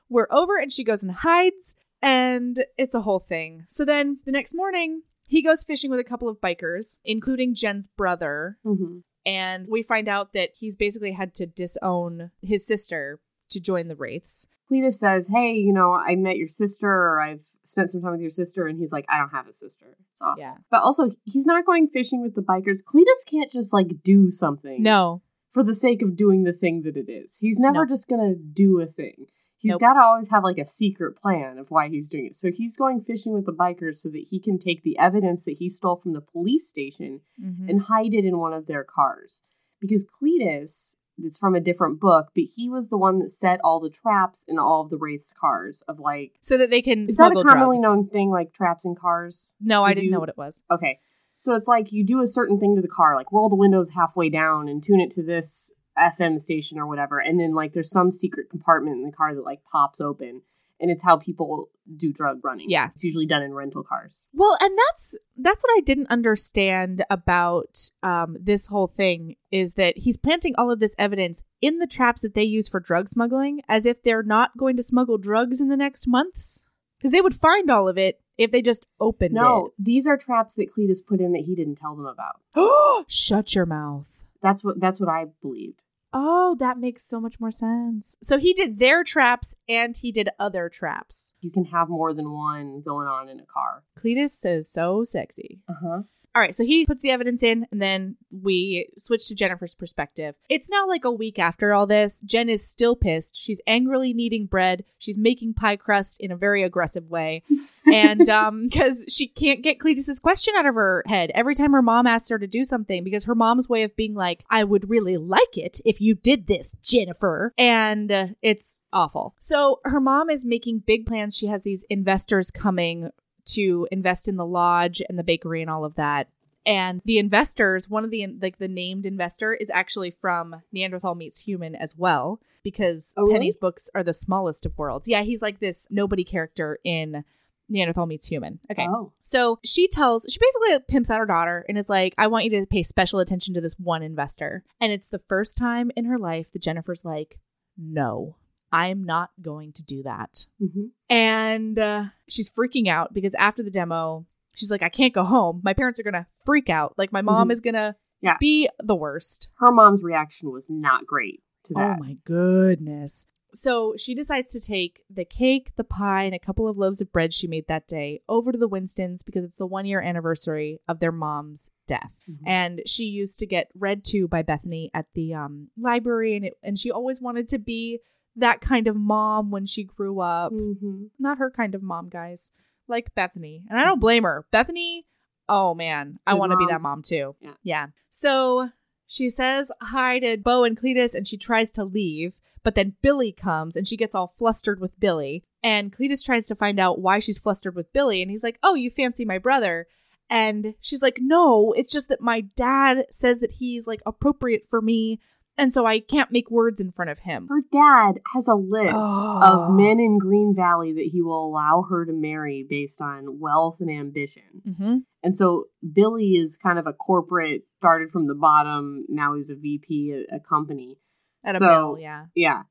We're over. And she goes and hides. And it's a whole thing. So then the next morning, he goes fishing with a couple of bikers, including Jen's brother. Mm-hmm. And we find out that he's basically had to disown his sister to join the Wraiths. Cletus says, hey, you know, I met your sister, or I've spent some time with your sister. And he's like, I don't have a sister. It's awful. Yeah. But also, he's not going fishing with the bikers. Cletus can't just, like, do something. No. For the sake of doing the thing that it is. He's never no. just going to do a thing. He's nope. got to always have, like, a secret plan of why he's doing it. So he's going fishing with the bikers so that he can take the evidence that he stole from the police station mm-hmm. and hide it in one of their cars. Because Cletus, it's from a different book, but he was the one that set all the traps in all of the Wraith's cars of, like... So that they can smuggle drugs. Is that a commonly known thing, like traps in cars? No, I didn't you... know what it was. Okay. So it's like you do a certain thing to the car, like roll the windows halfway down and tune it to this F M station or whatever. And then, like, there's some secret compartment in the car that, like, pops open. And it's how people do drug running. Yeah. It's usually done in rental cars. Well, and that's that's what I didn't understand about um, this whole thing is that he's planting all of this evidence in the traps that they use for drug smuggling as if they're not going to smuggle drugs in the next months. Because they would find all of it if they just opened no, it. No, these are traps that Cletus put in that he didn't tell them about. Shut your mouth. That's what That's what I believed. Oh, that makes so much more sense. So he did their traps and he did other traps. You can have more than one going on in a car. Cletus is so sexy. Uh-huh. All right, so he puts the evidence in, and then we switch to Jennifer's perspective. It's now like a week after all this. Jen is still pissed. She's angrily kneading bread. She's making pie crust in a very aggressive way. And um, because she can't get Cletus's question out of her head every time her mom asks her to do something, because her mom's way of being like, I would really like it if you did this, Jennifer. And uh, it's awful. So her mom is making big plans. She has these investors coming to invest in the lodge and the bakery and all of that. And the investors, one of the, like, the named investor is actually from Neanderthal Meets Human as well, because oh, Penny's really? books are the smallest of worlds. Yeah, he's like this nobody character in Neanderthal Meets Human. Okay. Oh. So she tells, she basically pimps out her daughter and is like, I want you to pay special attention to this one investor. And it's the first time in her life that Jennifer's like, no, I'm not going to do that. Mm-hmm. And uh, she's freaking out because after the demo, she's like, I can't go home. My parents are going to freak out. Like, my mom mm-hmm. is going to yeah. be the worst. Her mom's reaction was not great to that. Oh, my goodness. So she decides to take the cake, the pie, and a couple of loaves of bread she made that day over to the Winstons because it's the one-year anniversary of their mom's death. Mm-hmm. And she used to get read to by Bethany at the um, library, and it, and she always wanted to be that kind of mom when she grew up. Mm-hmm. Not her kind of mom, guys. Like Bethany. And I don't blame her. Bethany, oh, man. I want to be that mom, too. Yeah. yeah. So she says hi to Bo and Cletus, and she tries to leave. But then Billy comes, and she gets all flustered with Billy. And Cletus tries to find out why she's flustered with Billy. And he's like, oh, you fancy my brother. And she's like, no, it's just that my dad says that he's, like, appropriate for me. And so I can't make words in front of him. Her dad has a list oh. of men in Green Valley that he will allow her to marry based on wealth and ambition. Mm-hmm. And so Billy is kind of a corporate, started from the bottom. Now he's a V P at a company. At so, a mill, yeah. Yeah.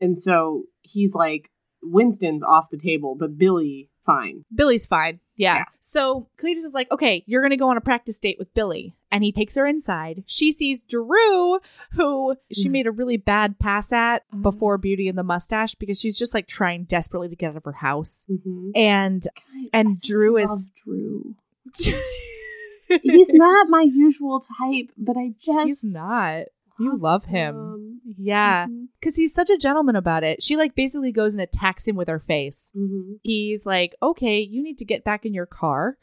And so he's like, Winston's off the table, but Billy, fine. Billy's fine. Yeah. yeah. So Cletus is like, okay, you're going to go on a practice date with Billy. And he takes her inside. She sees Drew, who she made a really bad pass at before Beauty and the Mustache, because she's just like trying desperately to get out of her house. Mm-hmm. And God, and I Drew just is love Drew. He's not my usual type, but I just He's not. You love him. Um, yeah. Because mm-hmm. he's such a gentleman about it. She like basically goes and attacks him with her face. Mm-hmm. He's like, okay, you need to get back in your car.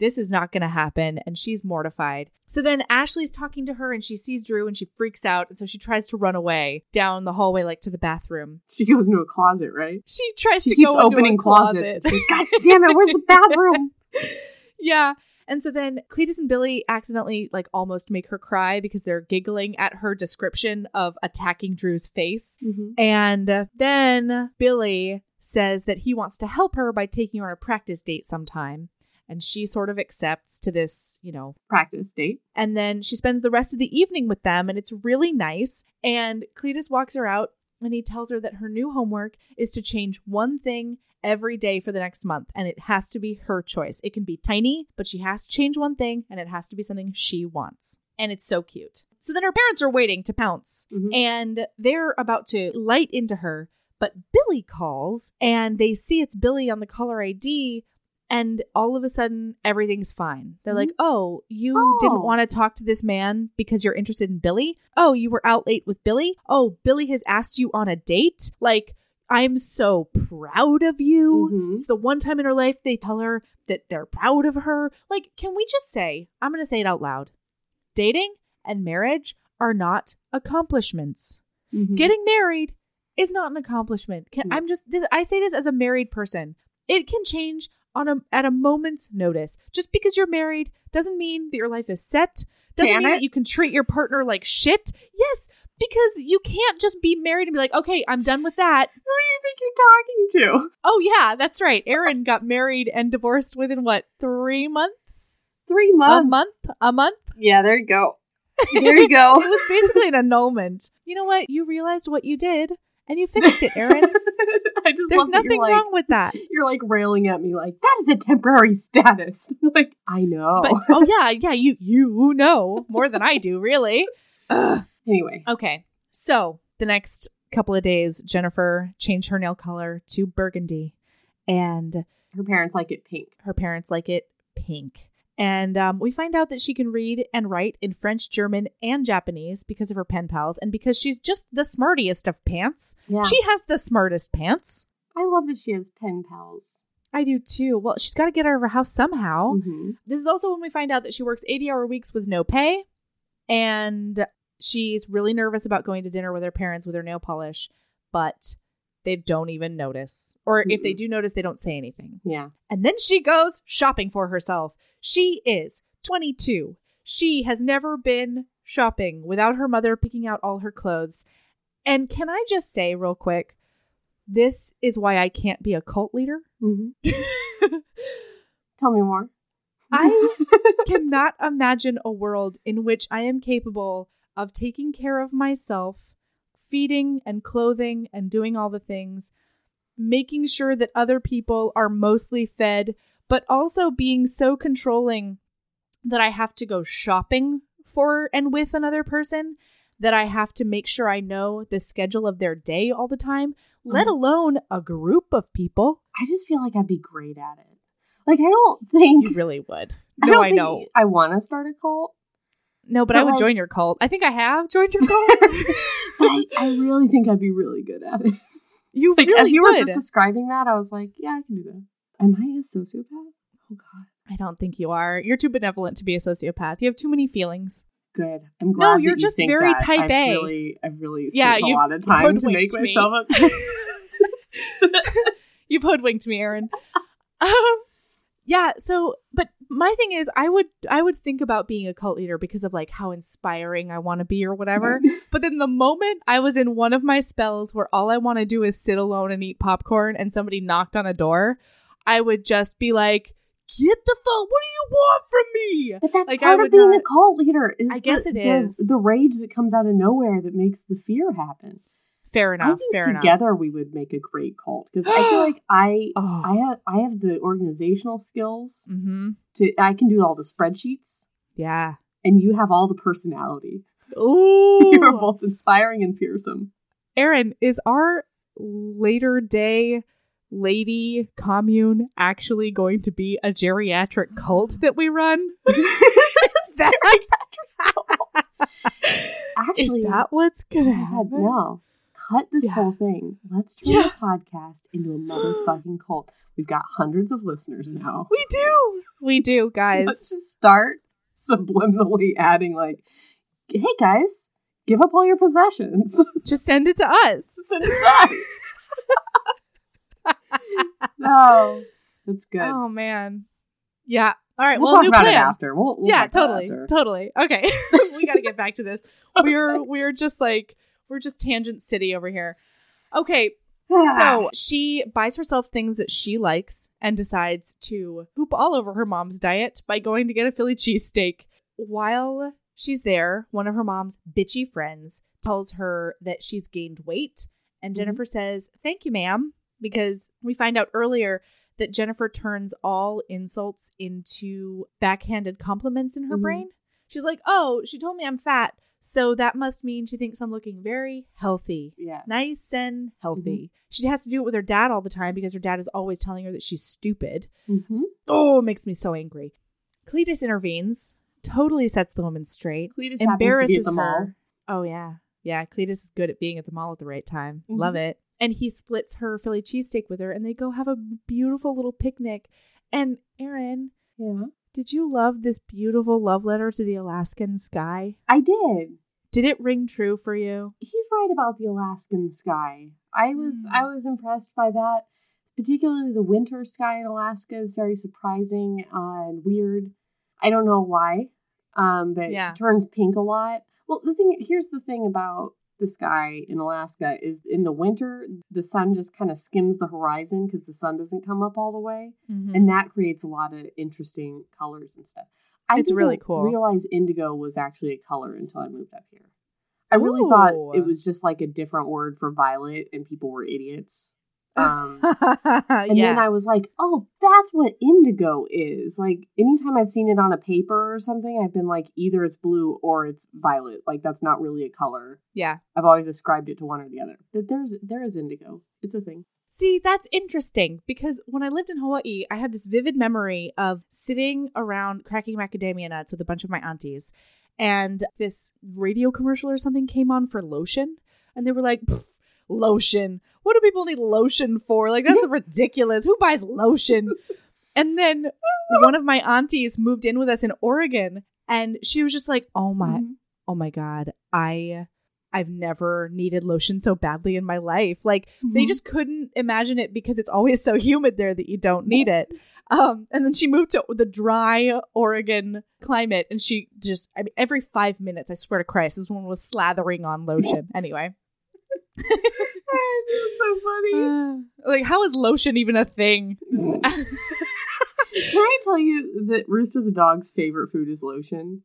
This is not going to happen. And she's mortified. So then Ashley's talking to her and she sees Drew and she freaks out. And so she tries to run away down the hallway, like to the bathroom. She goes into a closet, right? She tries she to keeps go opening into a closets. closet. God damn it. Where's the bathroom? Yeah. And so then Cletus and Billy accidentally like almost make her cry because they're giggling at her description of attacking Drew's face. Mm-hmm. And then Billy says that he wants to help her by taking her on a practice date sometime. And she sort of accepts to this, you know, practice date. And then she spends the rest of the evening with them. And it's really nice. And Cletus walks her out and he tells her that her new homework is to change one thing every day for the next month. And it has to be her choice. It can be tiny, but she has to change one thing, and it has to be something she wants. And it's so cute. So then her parents are waiting to pounce, mm-hmm. and they're about to light into her. But Billy calls, and they see it's Billy on the caller I D, and all of a sudden, everything's fine. They're mm-hmm. like, oh, you oh. didn't want to talk to this man because you're interested in Billy? Oh, you were out late with Billy? Oh, Billy has asked you on a date? Like, I'm so proud of you. Mm-hmm. It's the one time in her life they tell her that they're proud of her. Like, can we just say, I'm going to say it out loud. Dating and marriage are not accomplishments. Mm-hmm. Getting married is not an accomplishment. Can, yeah. I'm just, this, I say this as a married person. It can change on a, at a moment's notice. Just because you're married doesn't mean that your life is set. Doesn't Damn mean it. that you can treat your partner like shit. Yes, because you can't just be married and be like, okay, I'm done with that. Who do you think you're talking to? Oh, yeah, that's right. Aaron got married and divorced within, what, three months? Three months. A month? A month? Yeah, there you go. There you go. It was basically an annulment. You know what? You realized what you did and you fixed it, Aaron. I just There's nothing like, wrong with that. You're like railing at me like, that is a temporary status. I'm like, I know. But, oh, yeah, yeah, you you know more than I do, really. Ugh. Anyway. Okay. So the next couple of days, Jennifer changed her nail color to burgundy and her parents like it pink. Her parents like it pink. And um, we find out that she can read and write in French, German, and Japanese because of her pen pals. And because she's just the smartest of pants. Yeah. She has the smartest pants. I love that she has pen pals. I do too. Well, she's got to get out of her house somehow. Mm-hmm. This is also when we find out that she works eighty hour weeks with no pay. And she's really nervous about going to dinner with her parents with her nail polish. But they don't even notice. Or mm-hmm. if they do notice, they don't say anything. Yeah. And then she goes shopping for herself. She is twenty-two. She has never been shopping without her mother picking out all her clothes. And can I just say real quick, this is why I can't be a cult leader. Mm-hmm. Tell me more. I cannot imagine a world in which I am capable of taking care of myself, feeding and clothing and doing all the things, making sure that other people are mostly fed, but also being so controlling that I have to go shopping for and with another person, that I have to make sure I know the schedule of their day all the time, let um, alone a group of people. I just feel like I'd be great at it. Like, I don't think... You really would. No, I, I know. I want to start a cult. No, but, but I would like... join your cult. I think I have joined your cult. But I, I really think I'd be really good at it. You like, really would. If you were just describing that, I was like, yeah, I can do that. Am I a sociopath? Oh, God. I don't think you are. You're too benevolent to be a sociopath. You have too many feelings. Good. I'm glad no, you're that you just think very that. Type I've A. Really, I've really spent yeah, a lot of time to make me. myself up. You've hoodwinked me, Erin. Um, yeah. So, but my thing is, I would, I would think about being a cult leader because of like how inspiring I want to be or whatever. But then the moment I was in one of my spells where all I want to do is sit alone and eat popcorn, and somebody knocked on a door, I would just be like, get the fuck, what do you want from me? But that's like, part of being not, a cult leader. Is I guess the, it is. The, the rage that comes out of nowhere that makes the fear happen. Fair enough, I think fair together enough. Together we would make a great cult. Because I feel like I oh. I have I have the organizational skills. Mm-hmm. to I can do all the spreadsheets. Yeah. And you have all the personality. Ooh. You're both inspiring and fearsome. Erin, is our later day... lady commune actually going to be a geriatric cult that we run? Is that actually is that what's gonna happen? No, cut this yeah. whole thing. Let's turn yeah. the podcast into a motherfucking cult. We've got hundreds of listeners now. We do, we do, guys. Let's just start subliminally adding, like, hey guys, give up all your possessions. Just send it to us. Send it to us. No, that's good. Oh man, yeah. All right, we'll, we'll talk new about plan. It after. We'll, we'll yeah, totally, after. totally. Okay, we got to get back to this. Okay. We're we're just like we're just Tangent City over here. Okay, so she buys herself things that she likes and decides to poop all over her mom's diet by going to get a Philly cheesesteak. While she's there, one of her mom's bitchy friends tells her that she's gained weight, and Jennifer mm-hmm. says, "Thank you, ma'am." Because we find out earlier that Jennifer turns all insults into backhanded compliments in her mm-hmm. brain. She's like, oh, she told me I'm fat. So that must mean she thinks I'm looking very healthy. Yeah. Nice and healthy. Mm-hmm. She has to do it with her dad all the time because her dad is always telling her that she's stupid. Mm-hmm. Oh, it makes me so angry. Cletus intervenes, totally sets the woman straight, Cletus embarrasses her. Oh, yeah. Yeah. Cletus is good at being at the mall at the right time. Mm-hmm. Love it. And he splits her Philly cheesesteak with her, and they go have a beautiful little picnic. And Erin, yeah. did you love this beautiful love letter to the Alaskan sky? I did. Did it ring true for you? He's right about the Alaskan sky. I was I was impressed by that. Particularly the winter sky in Alaska is very surprising uh, and weird. I don't know why, um, but yeah. it turns pink a lot. Well, the thing here's the thing about the sky in Alaska is in the winter, the sun just kind of skims the horizon because the sun doesn't come up all the way. Mm-hmm. And that creates a lot of interesting colors and stuff. I it's didn't really cool. realize indigo was actually a color until I moved up here. I really Ooh. Thought it was just like a different word for violet and people were idiots Um, and yeah. then I was like, oh, that's what indigo is. Like, anytime I've seen it on a paper or something, I've been like, either it's blue or it's violet. Like, that's not really a color. Yeah. I've always ascribed it to one or the other. But there's, there is indigo. It's a thing. See, that's interesting, because when I lived in Hawaii, I had this vivid memory of sitting around cracking macadamia nuts with a bunch of my aunties, and this radio commercial or something came on for lotion, and they were like, lotion. What do people need lotion for? Like, that's ridiculous. Who buys lotion? And then one of my aunties moved in with us in Oregon, and she was just like, oh my, mm-hmm. oh my God, I... I've never needed lotion so badly in my life. Like, mm-hmm. they just couldn't imagine it because it's always so humid there that you don't need it. Um, and then she moved to the dry Oregon climate, and she just, I mean, every five minutes, I swear to Christ, this woman was slathering on lotion. Anyway. That's so funny. Uh, like, how is lotion even a thing? Can I tell you that Rooster the dog's favorite food is lotion?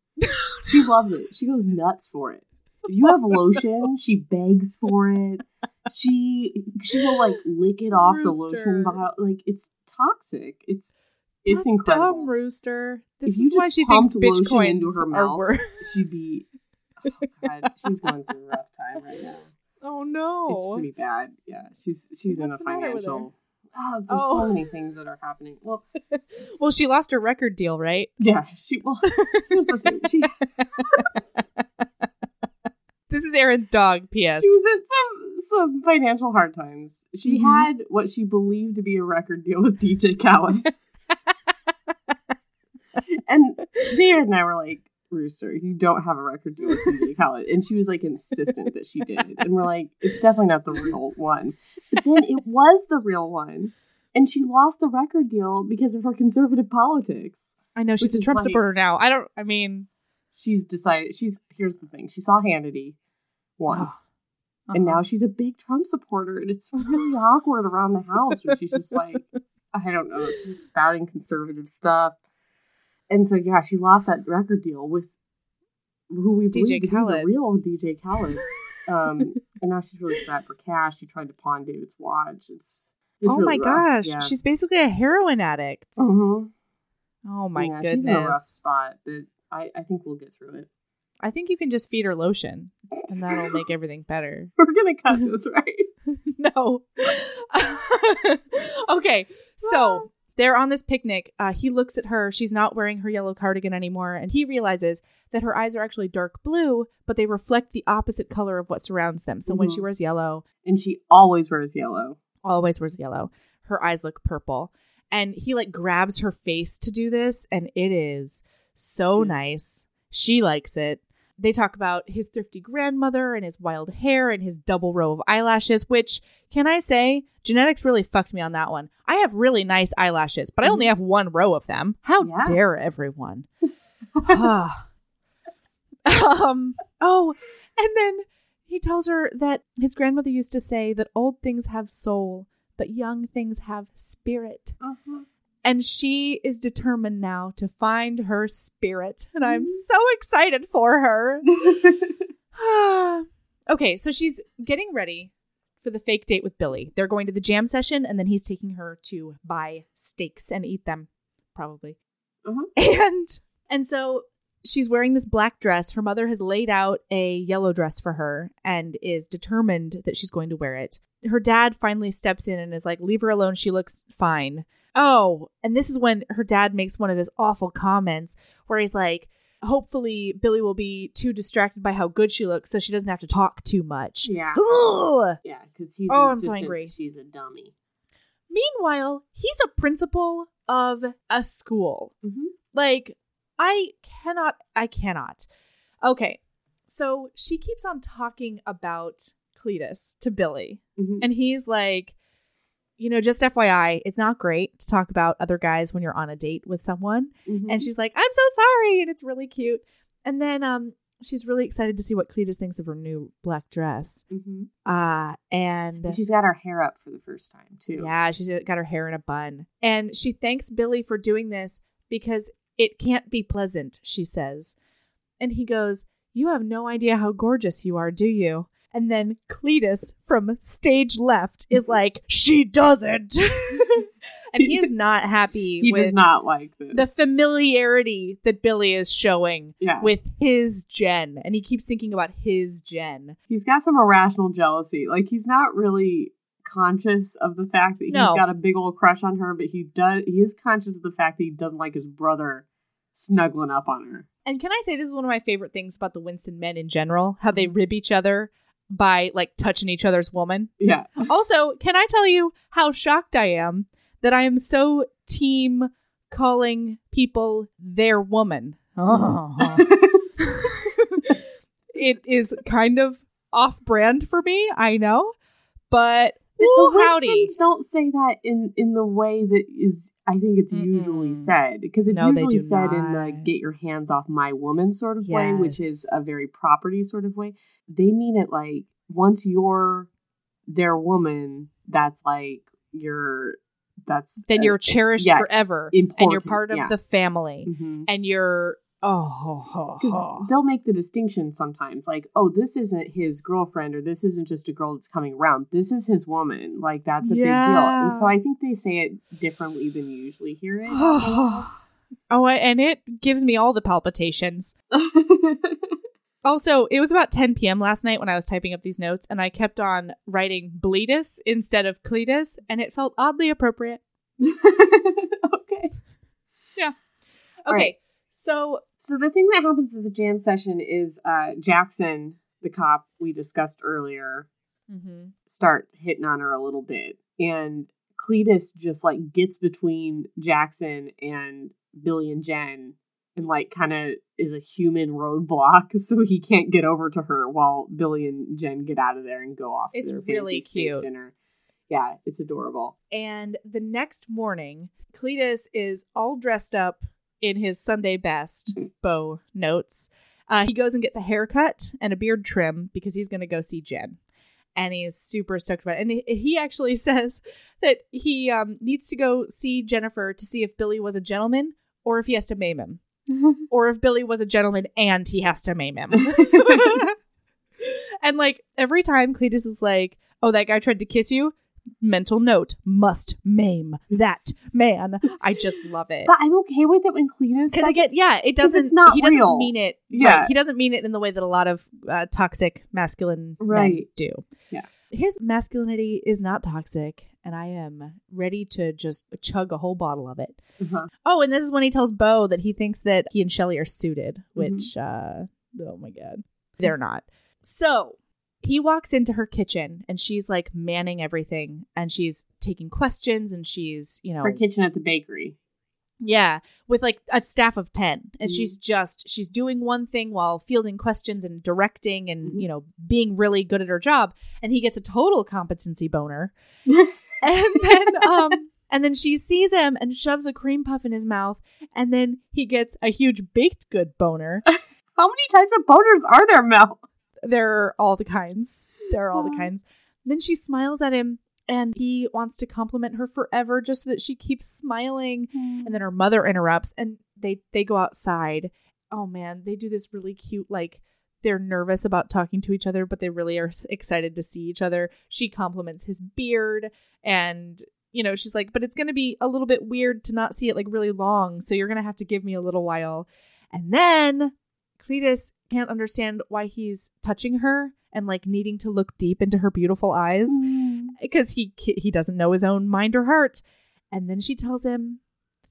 She loves it. She goes nuts for it. If you have lotion, she begs for it. She she will like lick it off Rooster. The lotion bottle. Like, it's toxic. It's it's That's incredible. Dumb Rooster. This if is why she thinks Bitcoin into her mouth. She'd be. Oh God, she's going through a rough time right now. Oh no, it's pretty bad. Yeah, she's she's What's in a financial. Oh, there's oh. so many things that are happening. Well, well, she lost her record deal, right? Yeah, she. Well, here's the thing. She. This is Erin's dog, P S She was in some, some financial hard times. She mm-hmm. had what she believed to be a record deal with D J Khaled. And Beard and I were like, Rooster, you don't have a record deal with D J Khaled. And she was like insistent that she did. And we're like, it's definitely not the real one. But then it was the real one. And she lost the record deal because of her conservative politics. I know, she's a Trump like, supporter now. I don't, I mean... She's decided, she's, here's the thing, she saw Hannity once, uh-huh. and now she's a big Trump supporter, and it's really awkward around the house, where she's just like, I don't know, she's just spouting conservative stuff. And so, yeah, she lost that record deal with who we believe is the real D J Khaled. Um, and now she's really strapped for cash. She tried to pawn David's watch. It's, it's oh really my rough. Gosh, yeah. She's basically a heroin addict. Mm-hmm. Oh my yeah, goodness. She's in a rough spot, but... I, I think we'll get through it. I think you can just feed her lotion, and that'll make everything better. We're going to cut this, right? No. Okay, so they're on this picnic. Uh, he looks at her. She's not wearing her yellow cardigan anymore, and he realizes that her eyes are actually dark blue, but they reflect the opposite color of what surrounds them. So mm-hmm. when she wears yellow... And she always wears yellow. Always wears yellow. Her eyes look purple. And he, like, grabs her face to do this, and it is... so nice. She likes it. They talk about his thrifty grandmother and his wild hair and his double row of eyelashes, which, can I say, genetics really fucked me on that one. I have really nice eyelashes, but I only have one row of them. How yeah. dare everyone. um. Oh, and then he tells her that his grandmother used to say that old things have soul, but young things have spirit. Uh-huh. And she is determined now to find her spirit. And I'm so excited for her. Okay, so she's getting ready for the fake date with Billy. They're going to the jam session, and then he's taking her to buy steaks and eat them, probably. Uh-huh. And and so she's wearing this black dress. Her mother has laid out a yellow dress for her and is determined that she's going to wear it. Her dad finally steps in and is like, leave her alone. She looks fine. Oh, and this is when her dad makes one of his awful comments where he's like, hopefully Billy will be too distracted by how good she looks so she doesn't have to talk too much. Yeah. Ugh! Yeah, because he's oh, insistent I'm so angry. She's a dummy. Meanwhile, he's a principal of a school. Mm-hmm. Like, I cannot, I cannot. Okay, so she keeps on talking about Cletus to Billy, mm-hmm. and he's like, you know, just F Y I, it's not great to talk about other guys when you're on a date with someone. Mm-hmm. And she's like, I'm so sorry. And it's really cute. And then um, she's really excited to see what Cletus thinks of her new black dress. Mm-hmm. Uh, and, and she's got her hair up for the first time, too. Yeah, she's got her hair in a bun. And she thanks Billy for doing this because it can't be pleasant, she says. And he goes, you have no idea how gorgeous you are, do you? And then Cletus from stage left is like, she doesn't. And he is not happy. He with does not like this. The familiarity that Billy is showing yeah. with his Jen. And he keeps thinking about his Jen. He's got some irrational jealousy. Like, he's not really conscious of the fact that no. he's got a big old crush on her, but he does. He is conscious of the fact that he doesn't like his brother snuggling up on her. And can I say, this is one of my favorite things about the Winston men in general, how they rib each other by, like, touching each other's woman. Yeah. Also, can I tell you how shocked I am that I am so team calling people their woman? Oh. It is kind of off-brand for me, I know, but ooh, the howdy. Winstons don't say that in, in the way that is, I think it's mm-hmm. usually said. Because it's no, usually said not. in the get your hands off my woman sort of yes. way, which is a very property sort of way. They mean it like, once you're their woman, that's like your, that's... Then you're uh, cherished yeah, forever. Important, and you're part of yeah. the family. Mm-hmm. And you're... Oh, because they'll make the distinction sometimes, like, oh, this isn't his girlfriend, or this isn't just a girl that's coming around. This is his woman. Like, that's a yeah. big deal. And so I think they say it differently than you usually hear it. Oh, and it gives me all the palpitations. Also, it was about ten p.m. last night when I was typing up these notes, and I kept on writing Bletus instead of Cletus, and it felt oddly appropriate. Okay. Yeah. Okay. Right. So, so the thing that happens at the jam session is uh, Jackson, the cop we discussed earlier, mm-hmm. start hitting on her a little bit. And Cletus just, like, gets between Jackson and Billy and Jen and, like, kind of is a human roadblock, so he can't get over to her while Billy and Jen get out of there and go off it's to their really cute dinner. Yeah, it's adorable. And the next morning, Cletus is all dressed up in his Sunday best, Bo notes. Uh, he goes and gets a haircut and a beard trim because he's going to go see Jen. And he is super stoked about it. And he actually says that he um, needs to go see Jennifer to see if Billy was a gentleman or if he has to maim him. Mm-hmm. Or if Billy was a gentleman and he has to maim him. And, like, every time Cletus is like, oh, that guy tried to kiss you. Mental note, must maim that man. I just love it. But I'm okay with it when Cletus says I get, it. Yeah, it doesn't, it's not he real. Doesn't mean it. Yeah. Right. He doesn't mean it in the way that a lot of uh, toxic masculine right. men do. Yeah. His masculinity is not toxic, and I am ready to just chug a whole bottle of it. Uh-huh. Oh, and this is when he tells Bo that he thinks that he and Shelley are suited, which, mm-hmm. uh, oh my God, they're not. So... He walks into her kitchen, and she's, like, manning everything, and she's taking questions, and she's, you know... Her kitchen at the bakery. Yeah, with, like, a staff of ten. And mm-hmm. she's just, she's doing one thing while fielding questions and directing and, mm-hmm. you know, being really good at her job. And he gets a total competency boner. and then, um... And then she sees him and shoves a cream puff in his mouth, and then he gets a huge baked good boner. How many types of boners are there, Mel? There are all the kinds. There are all the kinds. Then she smiles at him, and he wants to compliment her forever just so that she keeps smiling. Mm. And then her mother interrupts, and they, they go outside. Oh, man. They do this really cute, like, they're nervous about talking to each other, but they really are excited to see each other. She compliments his beard, and, you know, she's like, but it's going to be a little bit weird to not see it, like, really long, so you're going to have to give me a little while. And then... Cletus can't understand why he's touching her and, like, needing to look deep into her beautiful eyes because mm. he he doesn't know his own mind or heart. And then she tells him,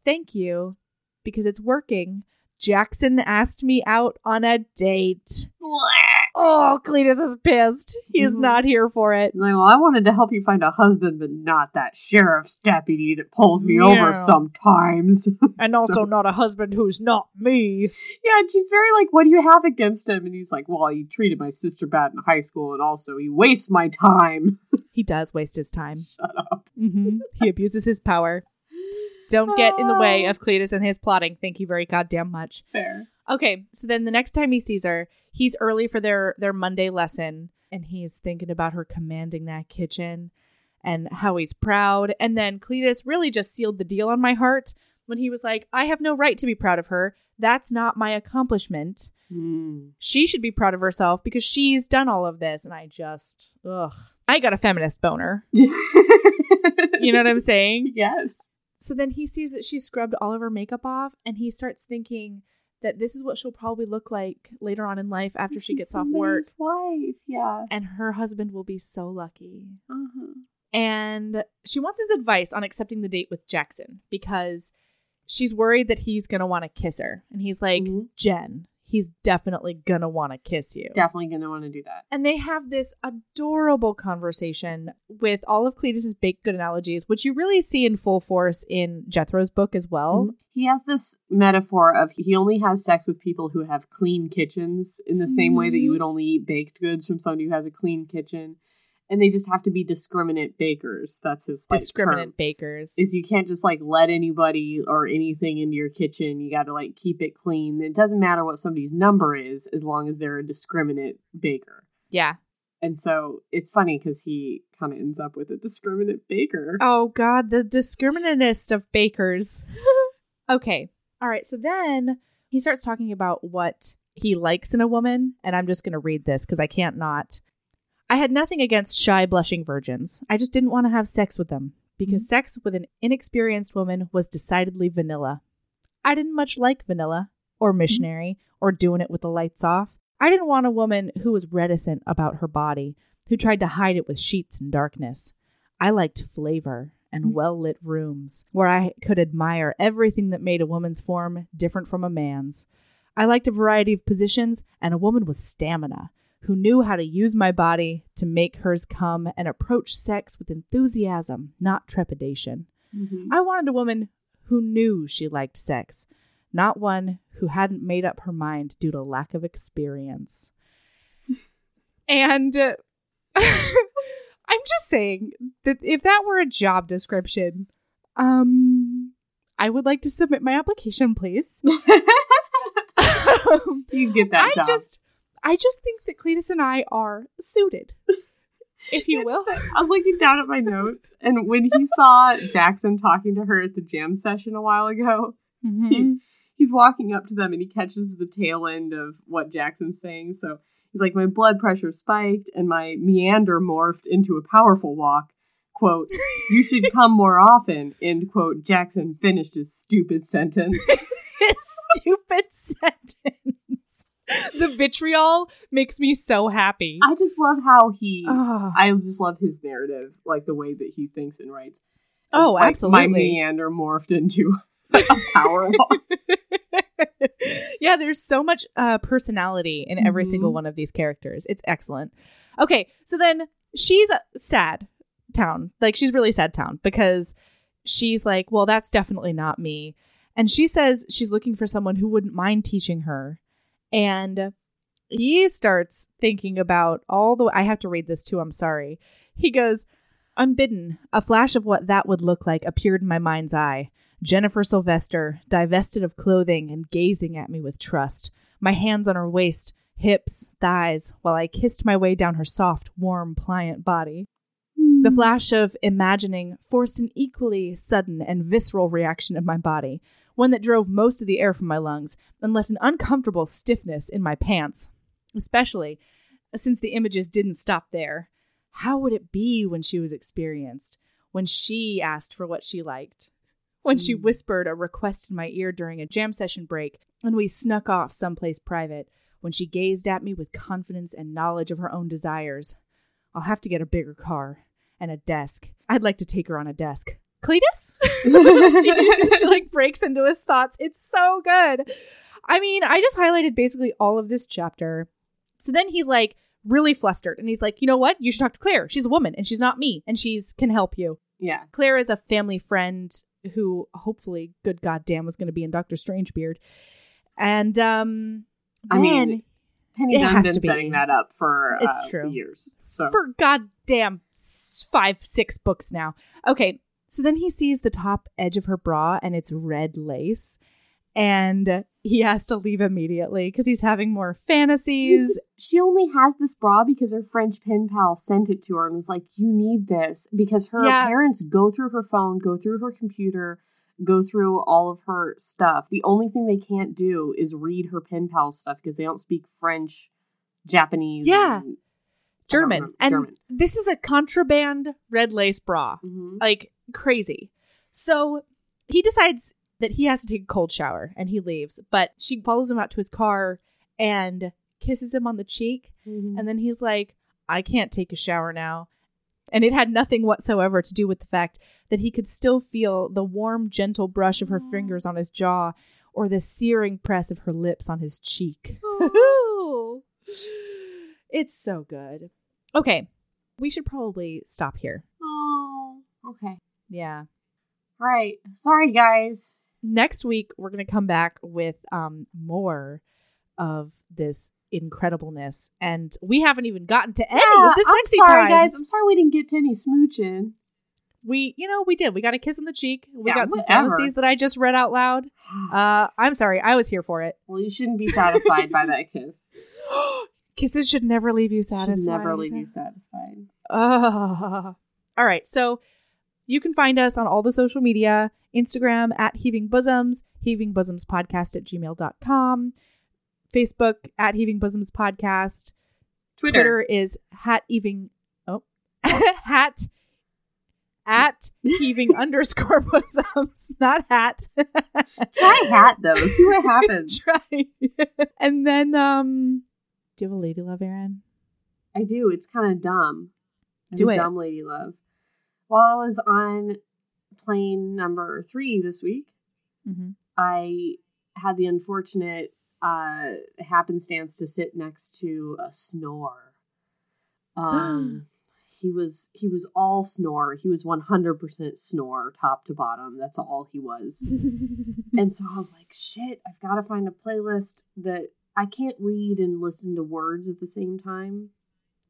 thank you, because it's working. Jackson asked me out on a date. Oh, Cletus is pissed. He is mm. not here for it. He's like, well, I wanted to help you find a husband, but not that sheriff's deputy that pulls me yeah. over sometimes. And also so, not a husband who's not me. Yeah, and she's very like, what do you have against him? And he's like, well, he treated my sister bad in high school, and also he wastes my time. He does waste his time. Shut up. Mm-hmm. He abuses his power. Don't get in the way of Cletus and his plotting. Thank you very goddamn much. Fair. Okay, so then the next time he sees her, he's early for their, their Monday lesson, and he's thinking about her commanding that kitchen and how he's proud. And then Cletus really just sealed the deal on my heart when he was like, I have no right to be proud of her. That's not my accomplishment. Mm. She should be proud of herself because she's done all of this. And I just, ugh, I got a feminist boner. You know what I'm saying? Yes. So then he sees that she scrubbed all of her makeup off, and he starts thinking that this is what she'll probably look like later on in life after she gets off work. Wife. Yeah. And her husband will be so lucky. Uh-huh. And she wants his advice on accepting the date with Jackson because she's worried that he's going to want to kiss her. And he's like, mm-hmm. Jen, he's definitely going to want to kiss you. Definitely going to want to do that. And they have this adorable conversation with all of Cletus's baked good analogies, which you really see in full force in Jethro's book as well. Mm-hmm. He has this metaphor of he only has sex with people who have clean kitchens in the mm-hmm. same way that you would only eat baked goods from somebody who has a clean kitchen. And they just have to be discriminant bakers. That's his like, discriminant term, bakers. Is you can't just like let anybody or anything into your kitchen. You got to like keep it clean. It doesn't matter what somebody's number is as long as they're a discriminant baker. Yeah. And so it's funny because he kind of ends up with a discriminant baker. Oh, God. The discriminantist of bakers. Okay. All right. So then he starts talking about what he likes in a woman. And I'm just going to read this because I can't not. I had nothing against shy, blushing virgins. I just didn't want to have sex with them because mm-hmm. sex with an inexperienced woman was decidedly vanilla. I didn't much like vanilla or missionary mm-hmm. or doing it with the lights off. I didn't want a woman who was reticent about her body, who tried to hide it with sheets and darkness. I liked flavor and mm-hmm. well-lit rooms where I could admire everything that made a woman's form different from a man's. I liked a variety of positions and a woman with stamina, who knew how to use my body to make hers come and approach sex with enthusiasm, not trepidation. Mm-hmm. I wanted a woman who knew she liked sex, not one who hadn't made up her mind due to lack of experience. And uh, I'm just saying that if that were a job description, um, I would like to submit my application, please. um, you get that I job. Just... I just think that Cletus and I are suited, if you will. I was looking down at my notes, and when he saw Jackson talking to her at the jam session a while ago, mm-hmm. he, he's walking up to them, and he catches the tail end of what Jackson's saying. So he's like, my blood pressure spiked, and my meander morphed into a powerful walk. Quote, you should come more often, end quote. Jackson finished his stupid sentence. His stupid sentence. The vitriol makes me so happy. I just love how he, oh. I just love his narrative, like the way that he thinks and writes. And oh, like, absolutely. My meander morphed into a power wall. Yeah, there's so much uh, personality in every mm-hmm. single one of these characters. It's excellent. Okay, so then she's a sad town. Like, she's really sad town because she's like, well, that's definitely not me. And she says she's looking for someone who wouldn't mind teaching her. And he starts thinking about all the... I have to read this too, I'm sorry. He goes, unbidden, a flash of what that would look like appeared in my mind's eye. Jennifer Sylvester, divested of clothing and gazing at me with trust. My hands on her waist, hips, thighs, while I kissed my way down her soft, warm, pliant body. Mm. The flash of imagining forced an equally sudden and visceral reaction of my body. One that drove most of the air from my lungs and left an uncomfortable stiffness in my pants, especially since the images didn't stop there. How would it be when she was experienced? When she asked for what she liked? When mm. she whispered a request in my ear during a jam session break and we snuck off someplace private? When she gazed at me with confidence and knowledge of her own desires? I'll have to get a bigger car and a desk. I'd like to take her on a desk. Cletus? she, she like breaks into his thoughts. It's so good. I mean, I just highlighted basically all of this chapter. So then he's like really flustered and he's like, you know what? You should talk to Claire. She's a woman and she's not me and she's can help you. Yeah. Claire is a family friend who hopefully, good goddamn, was going to be in Doctor Strangebeard. And um, I mean, Penny Dunn been setting that up for it's uh, true. years. So for goddamn five, six books now. Okay. So then he sees the top edge of her bra and it's red lace and he has to leave immediately because he's having more fantasies. She only has this bra because her French pen pal sent it to her and was like, you need this because her yeah. parents go through her phone, go through her computer, go through all of her stuff. The only thing they can't do is read her pen pal stuff because they don't speak French, Japanese. Yeah. And, German. And German. This is a contraband red lace bra. Mm-hmm. Like, crazy. So he decides that he has to take a cold shower and he leaves. But she follows him out to his car and kisses him on the cheek. Mm-hmm. And then he's like, I can't take a shower now. And it had nothing whatsoever to do with the fact that he could still feel the warm, gentle brush of her oh. fingers on his jaw or the searing press of her lips on his cheek. Oh. It's so good. Okay. We should probably stop here. Oh, okay. Yeah. All right. Sorry, guys. Next week, we're going to come back with um, more of this incredibleness. And we haven't even gotten to any yeah, of this sexy I'm sorry, time. guys. I'm sorry we didn't get to any smooching. We, you know, we did. We got a kiss on the cheek. We yeah, got some fantasies that I just read out loud. Uh, I'm sorry. I was here for it. Well, you shouldn't be satisfied by that kiss. Kisses should never leave you satisfied. Should never leave you satisfied. Uh, all right. So you can find us on all the social media. Instagram at Heaving Bosoms, Heaving Bosoms Podcast at gmail dot com. Facebook at Heaving Bosoms Podcast. Twitter, Twitter is hat heaving. Oh, hat at heaving underscore bosoms, not hat. Try hat though. See what happens. Try. And then, um, do you have a lady love, Erin? I do. It's kind of dumb. I do it. Dumb lady love. While I was on plane number three this week, mm-hmm. I had the unfortunate uh, happenstance to sit next to a snore. Um, he was he was all snore. He was one hundred percent snore, top to bottom. That's all he was. And so I was like, shit, I've got to find a playlist that I can't read and listen to words at the same time.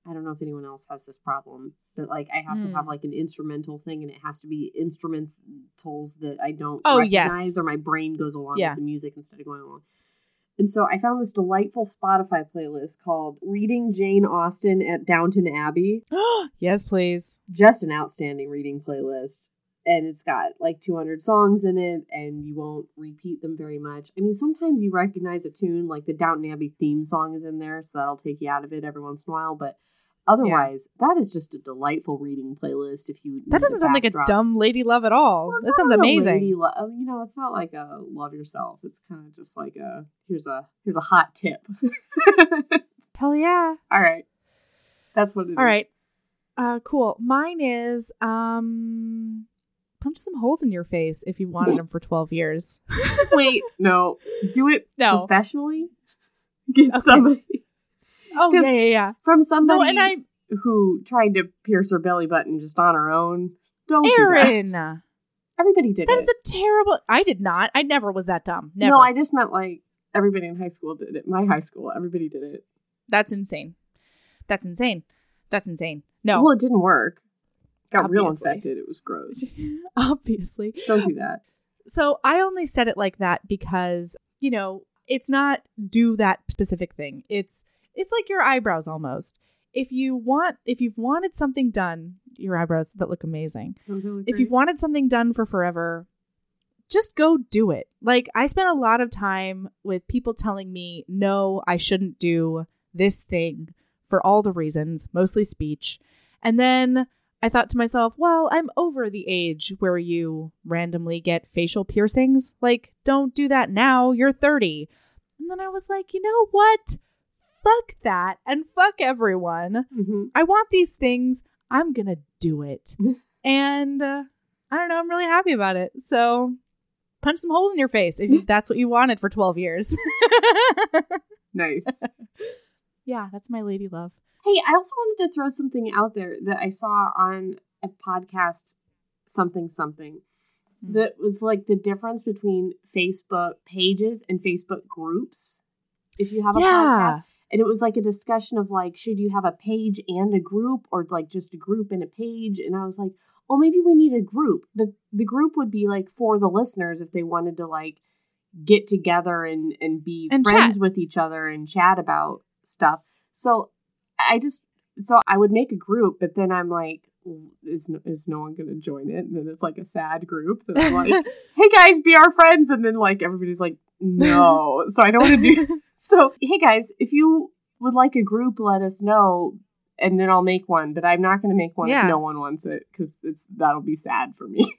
I don't know if anyone else has this problem, but like I have mm. to have like an instrumental thing, and it has to be instrumentals that I don't oh, recognize yes. or my brain goes along yeah. with the music instead of going along. And so I found this delightful Spotify playlist called Reading Jane Austen at Downton Abbey. Yes, please. Just an outstanding reading playlist. And it's got like two hundred songs in it, and you won't repeat them very much. I mean, sometimes you recognize a tune, like the Downton Abbey theme song is in there, so that'll take you out of it every once in a while. But otherwise, yeah. that is just a delightful reading playlist. If you that doesn't sound like a dumb lady love at all. Well, that sounds amazing. Lo- you know, it's not like a love yourself. It's kind of just like a here's a here's a hot tip. Hell yeah! All right, that's what it all is. All right, uh, cool. Mine is um. punch some holes in your face if you wanted them for twelve years. Wait, no. Do it no. professionally. Get okay. somebody. Oh, yeah, yeah, yeah. From somebody no, and I... who tried to pierce her belly button just on her own. Don't Erin. Do that. Everybody did that it. That is a terrible... I did not. I never was that dumb. Never. No, I just meant like everybody in high school did it. My high school, everybody did it. That's insane. That's insane. That's insane. No. Well, it didn't work. Got Obviously. Real infected. It was gross. Obviously. Don't do that. So I only said it like that because, you know, it's not do that specific thing. It's it's like your eyebrows almost. If you want, if you've wanted something done, your eyebrows that look amazing. Really if you've wanted something done for forever, just go do it. Like I spent a lot of time with people telling me, no, I shouldn't do this thing for all the reasons, mostly speech. And then I thought to myself, well, I'm over the age where you randomly get facial piercings. Like, don't do that now. You're thirty. And then I was like, you know what? Fuck that. And fuck everyone. Mm-hmm. I want these things. I'm going to do it. and uh, I don't know. I'm really happy about it. So punch some holes in your face if that's what you wanted for twelve years. Nice. Yeah, that's my lady love. Hey, I also wanted to throw something out there that I saw on a podcast, something, something, that was like the difference between Facebook pages and Facebook groups. If you have a yeah. podcast, and it was like a discussion of like, should you have a page and a group or like just a group and a page? And I was like, oh, maybe we need a group. The, the group would be like for the listeners if they wanted to like get together and, and be and friends chat. With each other and chat about stuff. So I just, so I would make a group, but then I'm like, is is no one going to join it? And then it's like a sad group that I'm like, hey guys, be our friends. And then like everybody's like, no. So I don't want to do. So hey guys, if you would like a group, let us know. And then I'll make one, but I'm not going to make one yeah. if no one wants it, because it's that'll be sad for me.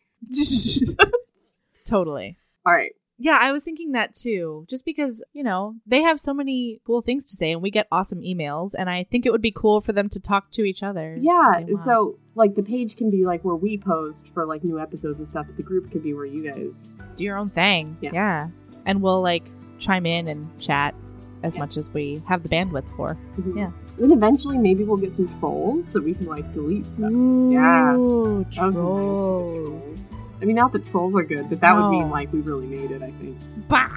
Totally. All right. Yeah, I was thinking that too, just because, you know, they have so many cool things to say and we get awesome emails, and I think it would be cool for them to talk to each other. Yeah, so like the page can be like where we post for like new episodes and stuff, but the group could be where you guys do your own thing. Yeah. yeah. And we'll like chime in and chat as yeah. much as we have the bandwidth for. Mm-hmm. Yeah. And eventually maybe we'll get some trolls that we can like delete stuff. Ooh, yeah. Trolls. I mean, not that trolls are good, but that no. would mean, like, we really made it, I think. Bah!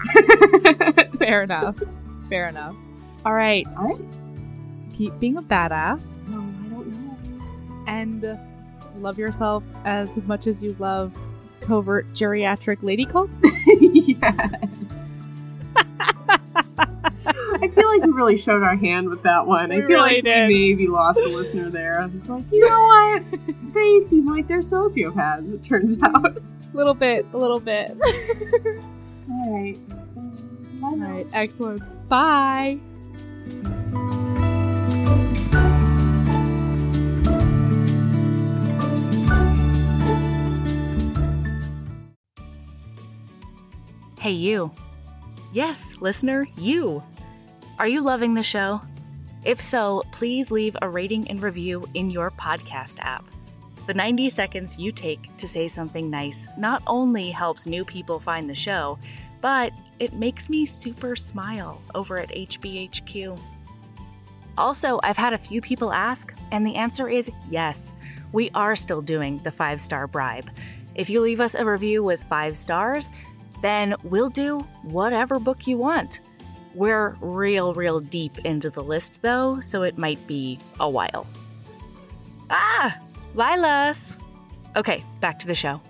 Fair enough. Fair enough. All right. All right. Keep being a badass. No, I don't know. And love yourself as much as you love covert geriatric lady cults. Yes. I feel like we really showed our hand with that one. We I feel really like did. We maybe lost a listener there. I was like, you know what? They seem like they're sociopaths, it turns out. A little bit, a little bit. All right. Bye. All right, excellent. Bye. Hey, you. Yes, listener, you. Are you loving the show? If so, please leave a rating and review in your podcast app. The ninety seconds you take to say something nice not only helps new people find the show, but it makes me super smile over at H B H Q. Also, I've had a few people ask, and the answer is yes. We are still doing the five-star bribe. If you leave us a review with five stars, then we'll do whatever book you want. We're real, real deep into the list, though, so it might be a while. Ah! Lilas! Okay, back to the show.